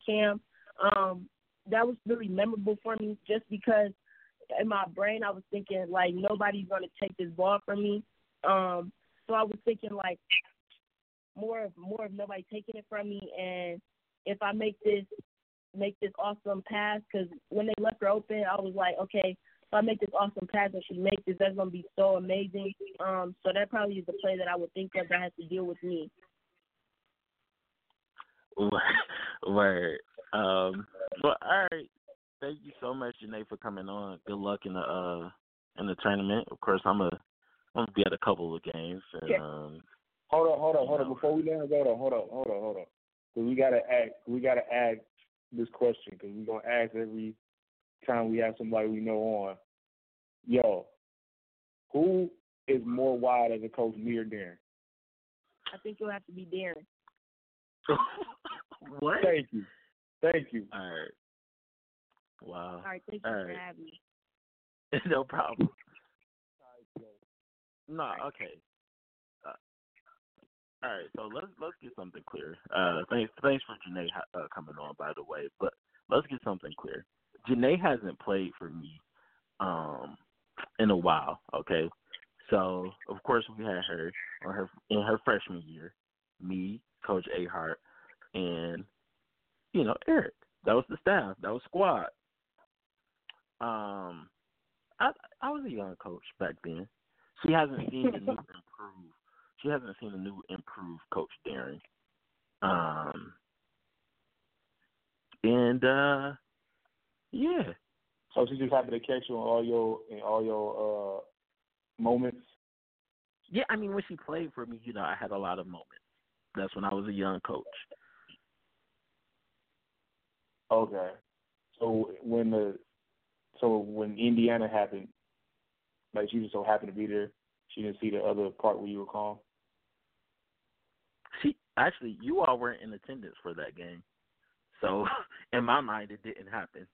camp. That was really memorable for me just because in my brain I was thinking, like, nobody's going to take this ball from me. So I was thinking, like, more of nobody taking it from me. And if I make this awesome pass, because when they left her open, I was like, okay, if I make this awesome pass and she makes this, that's going to be so amazing. So that probably is the play that I would think of that has to deal with me. Word. Well, all right. Thank you so much, Janae, for coming on. Good luck in the tournament. Of course, I'm gonna be at a couple of games. And, yeah. Hold on. Before we land, hold on. Cause we gotta ask this question because we're gonna ask every time we have somebody we know on. Yo, who is more wide as a coach, me or Darren? I think you'll have to be Darren. What? Thank you. All right. Wow. All right, thank you for having me. No problem. No, okay. All right, so let's get something clear. Thanks for Janae coming on, by the way. But let's get something clear. Janae hasn't played for me in a while. Okay, so of course we had her in her freshman year. Me, Coach Ahart, and Eric. That was the staff. That was squad. I was a young coach back then. She hasn't seen the new improve. She hasn't seen the new improved Coach Darren. Yeah. So she just happened to catch you in all your moments. Yeah, I mean when she played for me, I had a lot of moments. That's when I was a young coach. Okay. So when Indiana happened, like she just so happened to be there, she didn't see the other part where you were calm? Actually, you all weren't in attendance for that game. So in my mind, it didn't happen.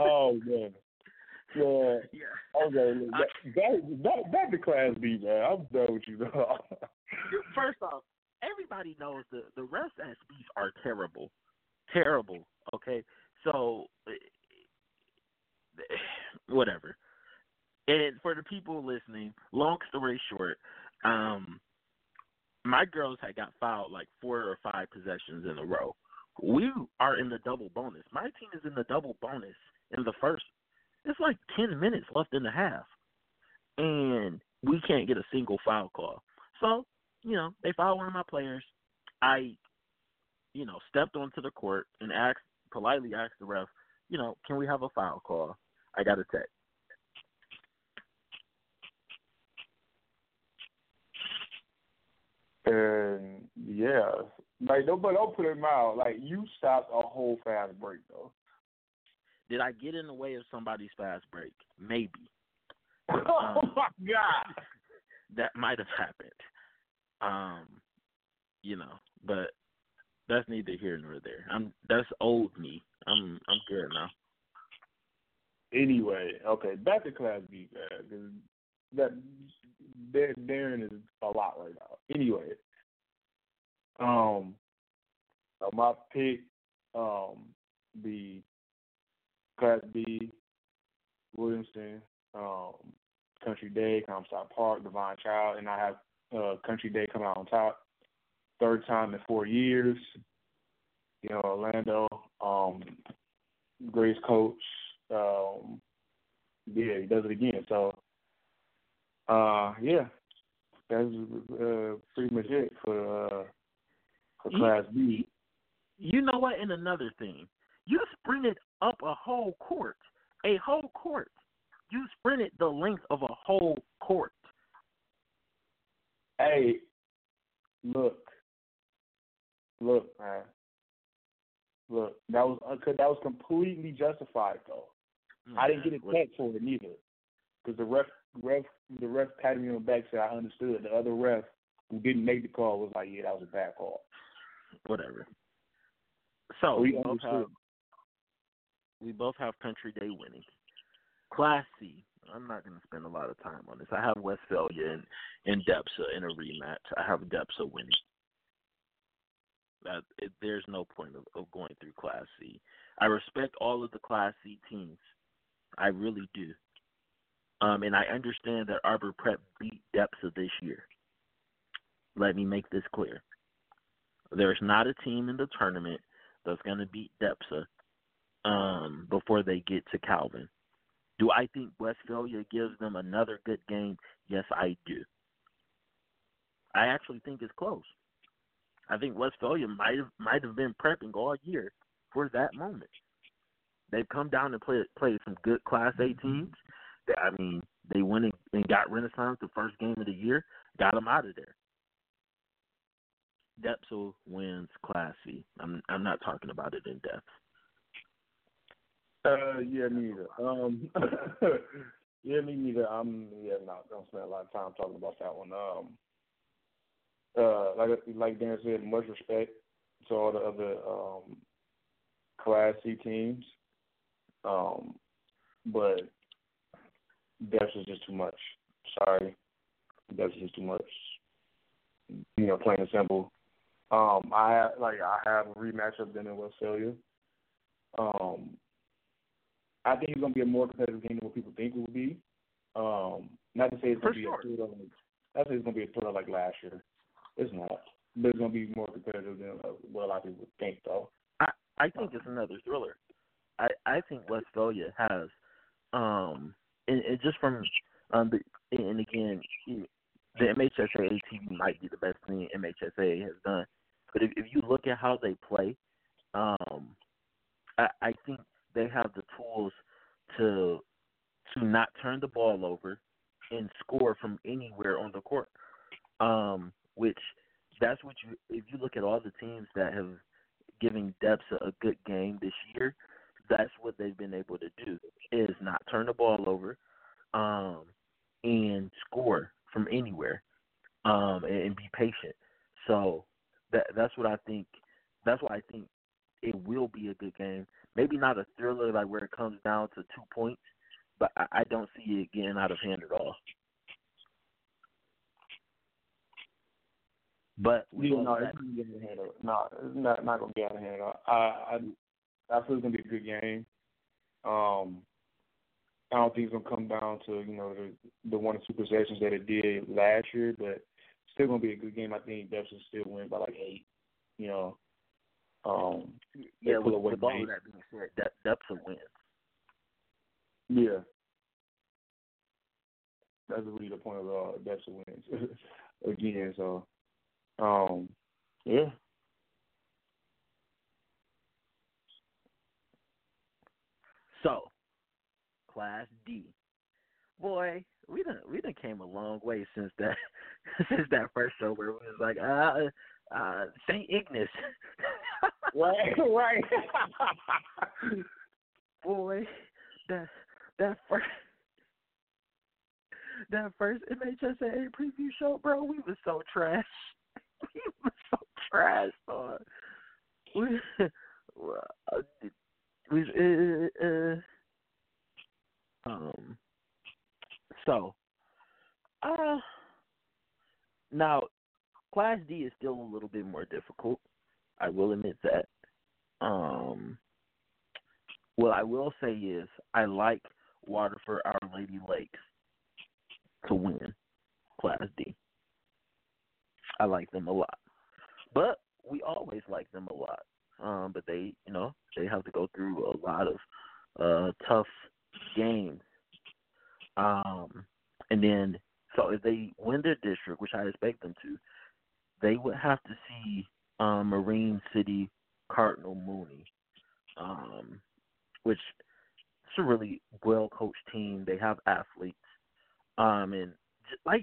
Oh, man. Yeah. Okay, look, that the class B, man. I'm done with you, dog. First off, everybody knows the refs at SBs are terrible. Terrible, okay? So, whatever. And for the people listening, long story short, my girls had got fouled like 4 or 5 possessions in a row. We are in the double bonus. My team is in the double bonus in the first. It's like 10 minutes left in the half, and we can't get a single foul call. So, they fouled one of my players. I, stepped onto the court and politely asked the ref, can we have a foul call? I got a text. And, yeah. Like, don't put him out. Like, you stopped a whole fast break, though. Did I get in the way of somebody's fast break? Maybe. Oh, my God. That might have happened. But that's neither here nor there. That's old me. I'm good now. Anyway, okay, back to Class B, guys. Darren is a lot right now. Anyway, so my pick, the Class B, Williamson, Country Day, Comstock Park, Divine Child, and I have Country Day coming out on top, third time in 4 years. Orlando, Grace coach, he does it again. So, that's pretty much it for Class B. You know what? And another thing, you sprinted up a whole court. You sprinted the length of a whole court. Hey, look, man. Look, that was completely justified, though. Mm-hmm. I didn't get a text for it either, because the ref patted me on the back, said I understood. The other ref who didn't make the call was like, "Yeah, that was a bad call." Whatever. So we both have Country Day winning. Class C. I'm not going to spend a lot of time on this. I have Westphalia and DEPSA in a rematch. I have DEPSA winning. There's no point of going through Class C. I respect all of the Class C teams. I really do. And I understand that Arbor Prep beat DEPSA this year. Let me make this clear. There's not a team in the tournament that's going to beat DEPSA before they get to Calvin. Do I think Westphalia gives them another good game? Yes, I do. I actually think it's close. I think Westphalia might have been prepping all year for that moment. They've come down and played some good Class A teams. I mean, they went and got Renaissance the first game of the year, got them out of there. Depsel wins Class C. I'm not talking about it in depth. Yeah, neither. Yeah, me neither. Don't spend a lot of time talking about that one. Like Dan said, much respect to all the other Class C teams, but depth is just too much. Sorry, depth is just too much. You know, plain and simple. I have a rematch of them in Westphalia. I think it's going to be a more competitive game than what people think it will be. Not to say it's going to be a thriller like last year. It's not. But it's going to be more competitive than what a lot of people think, though. I think it's another thriller. I think Westphalia has, and just from, and again, the MHSAA team might be the best thing MHSAA has done. But if you look at how they play, I think they have the tools to not turn the ball over and score from anywhere on the court, which that's what you – if you look at all the teams that have given DEPSA a good game this year, that's what they've been able to do is not turn the ball over and score from anywhere and be patient. So that's what I think – that's why I think it will be a good game. Maybe not a thriller like where it comes down to 2 points, but I don't see it getting out of hand at all. But it's not going to be out of hand at all. I feel it's going to be a good game. I don't think it's going to come down to, you know, the one or two possessions that it did last year, but it's still going to be a good game. I think Depsha still win by like 8, you know. With all that being said, that's a win. Yeah. That's really the point of all. That's a win. Again, so, yeah. So, Class D. Boy, we done came a long way since that first show where we was like, St. Ignace. Right. Boy, that first MHSAA preview show, bro, we was so trash. Dog. So now Class D is still a little bit more difficult. I will admit that. What I will say is I like Waterford Our Lady Lakes to win Class D. I like them a lot. But we always like them a lot. But they, you know, they have to go through a lot of tough games. And then, so if they win their district, which I expect them to, they would have to see Marine City Cardinal Mooney, which is a really well-coached team. They have athletes. And like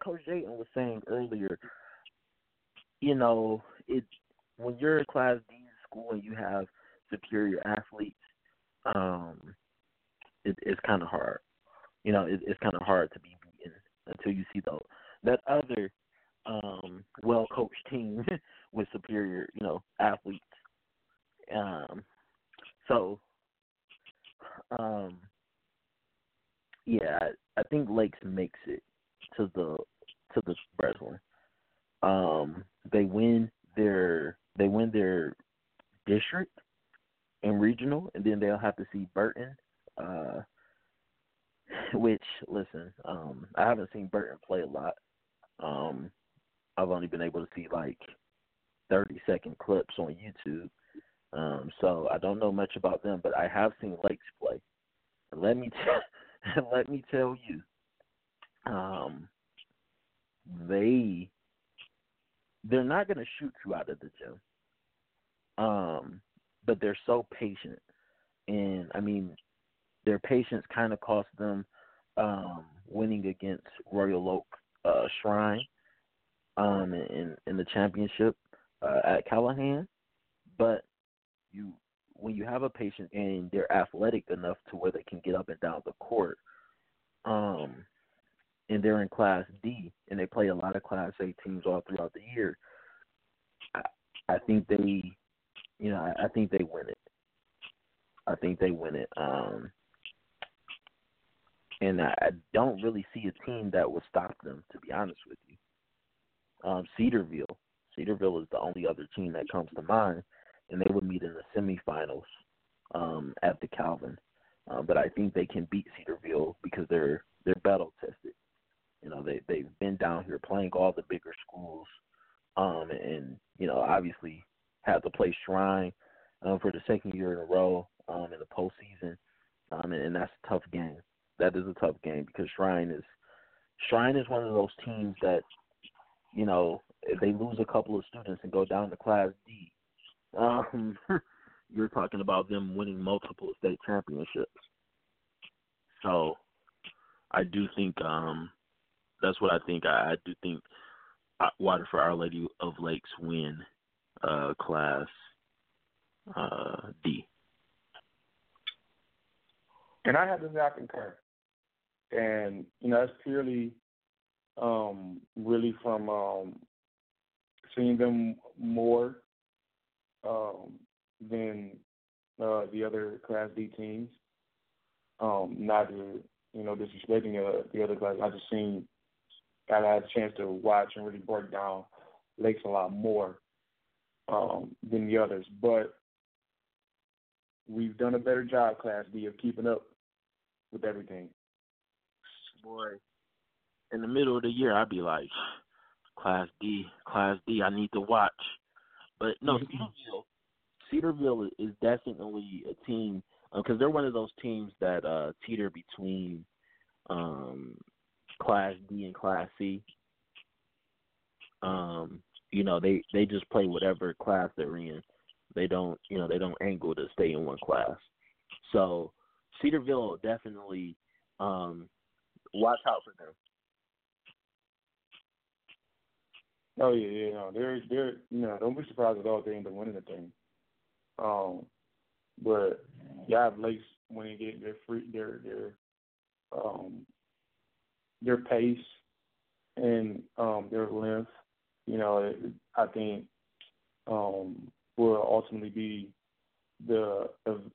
Coach Jayden was saying earlier, you know, it's, when you're a Class D school and you have superior athletes, it's kind of hard. You know, it's kind of hard to be beaten until you see that other well-coached team with superior, you know, athletes. Yeah, I think Lakes makes it to the Breslin. They win their district and regional, and then they'll have to see Burton, which I haven't seen Burton play a lot. I've only been able to see like 30-second clips on YouTube. So I don't know much about them, but I have seen Lakes play. And let me tell you, they're not going to shoot you out of the gym, but they're so patient. And, I mean, their patience kind of cost them winning against Royal Oak Shrine in the championship at Callahan. But when you have a patient and they're athletic enough to where they can get up and down the court, and they're in Class D, and they play a lot of Class A teams all throughout the year, I think they win it. And I don't really see a team that would stop them, to be honest with you. Cedarville is the only other team that comes to mind, and they would meet in the semifinals at the Calvin. But I think they can beat Cedarville because they're battle tested. You know, they've been down here playing all the bigger schools, and you know, obviously have to play Shrine for the second year in a row in the postseason, and that's a tough game. That is a tough game because Shrine is one of those teams that, you know, if they lose a couple of students and go down to Class D, you're talking about them winning multiple state championships. So I do think that's what I think. I do think Waterford Our Lady of Lakes win Class D. And I have to say I concur. And, you know, that's purely really from seeing them more than the other Class D teams. Not to, you know, disrespecting the other class. I had a chance to watch and really break down Lakes a lot more than the others. But we've done a better job, Class D, of keeping up with everything. Boy, in the middle of the year, I'd be like, Class D, I need to watch. But no, Cedarville is definitely a team because they're one of those teams that teeter between Class D and Class C. You know, they just play whatever class they're in. They don't angle to stay in one class. So Cedarville definitely watch out for them. Oh yeah, no, they're don't be surprised at all if they end up winning the thing. But yeah, I have Lakes when they get their free their pace and their length, you know, I think will ultimately be the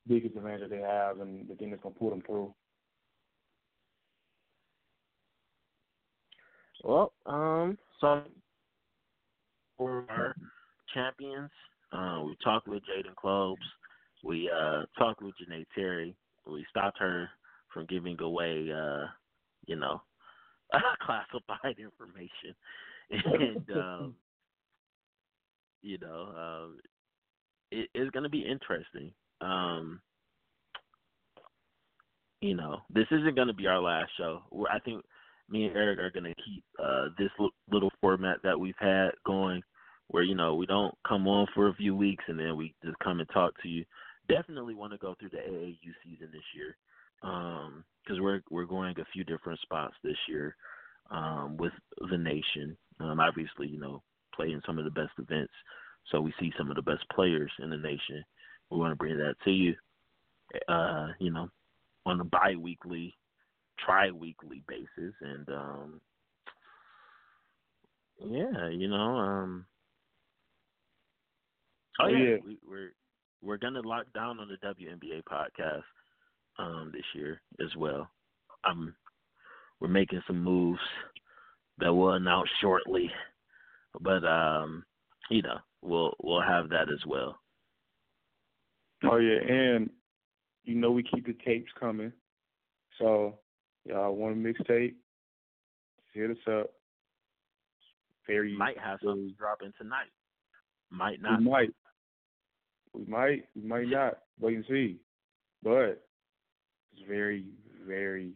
biggest advantage they have and the thing that's gonna pull them through. Well, so for our champions, we talked with Jayden Klobes. We talked with Janae Terry. We stopped her from giving away, classified information. And, it's going to be interesting. This isn't going to be our last show. I think me and Eric are going to keep this little format that we've had going where, you know, we don't come on for a few weeks and then we just come and talk to you. Definitely want to go through the AAU season this year because we're going a few different spots this year with the nation. Obviously, you know, playing some of the best events, so we see some of the best players in the nation. We want to bring that to you, on a bi-weekly, tri-weekly basis, and We're gonna lock down on the WNBA podcast this year as well. We're making some moves that we'll announce shortly, but we'll have that as well. Oh yeah, and you know we keep the tapes coming, so y'all want a mixtape? Hit us up. Fairview might have something dropping tonight. Might not. We might not. Wait and see. But it's very, very,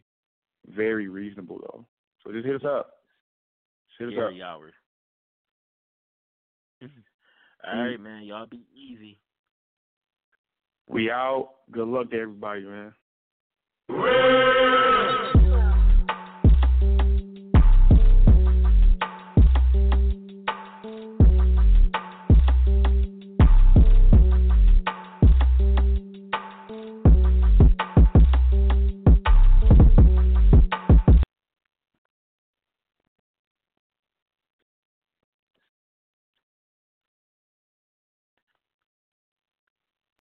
very reasonable, though. So just hit us up. Y'all. All right, man. Y'all be easy. We out. Good luck to everybody, man.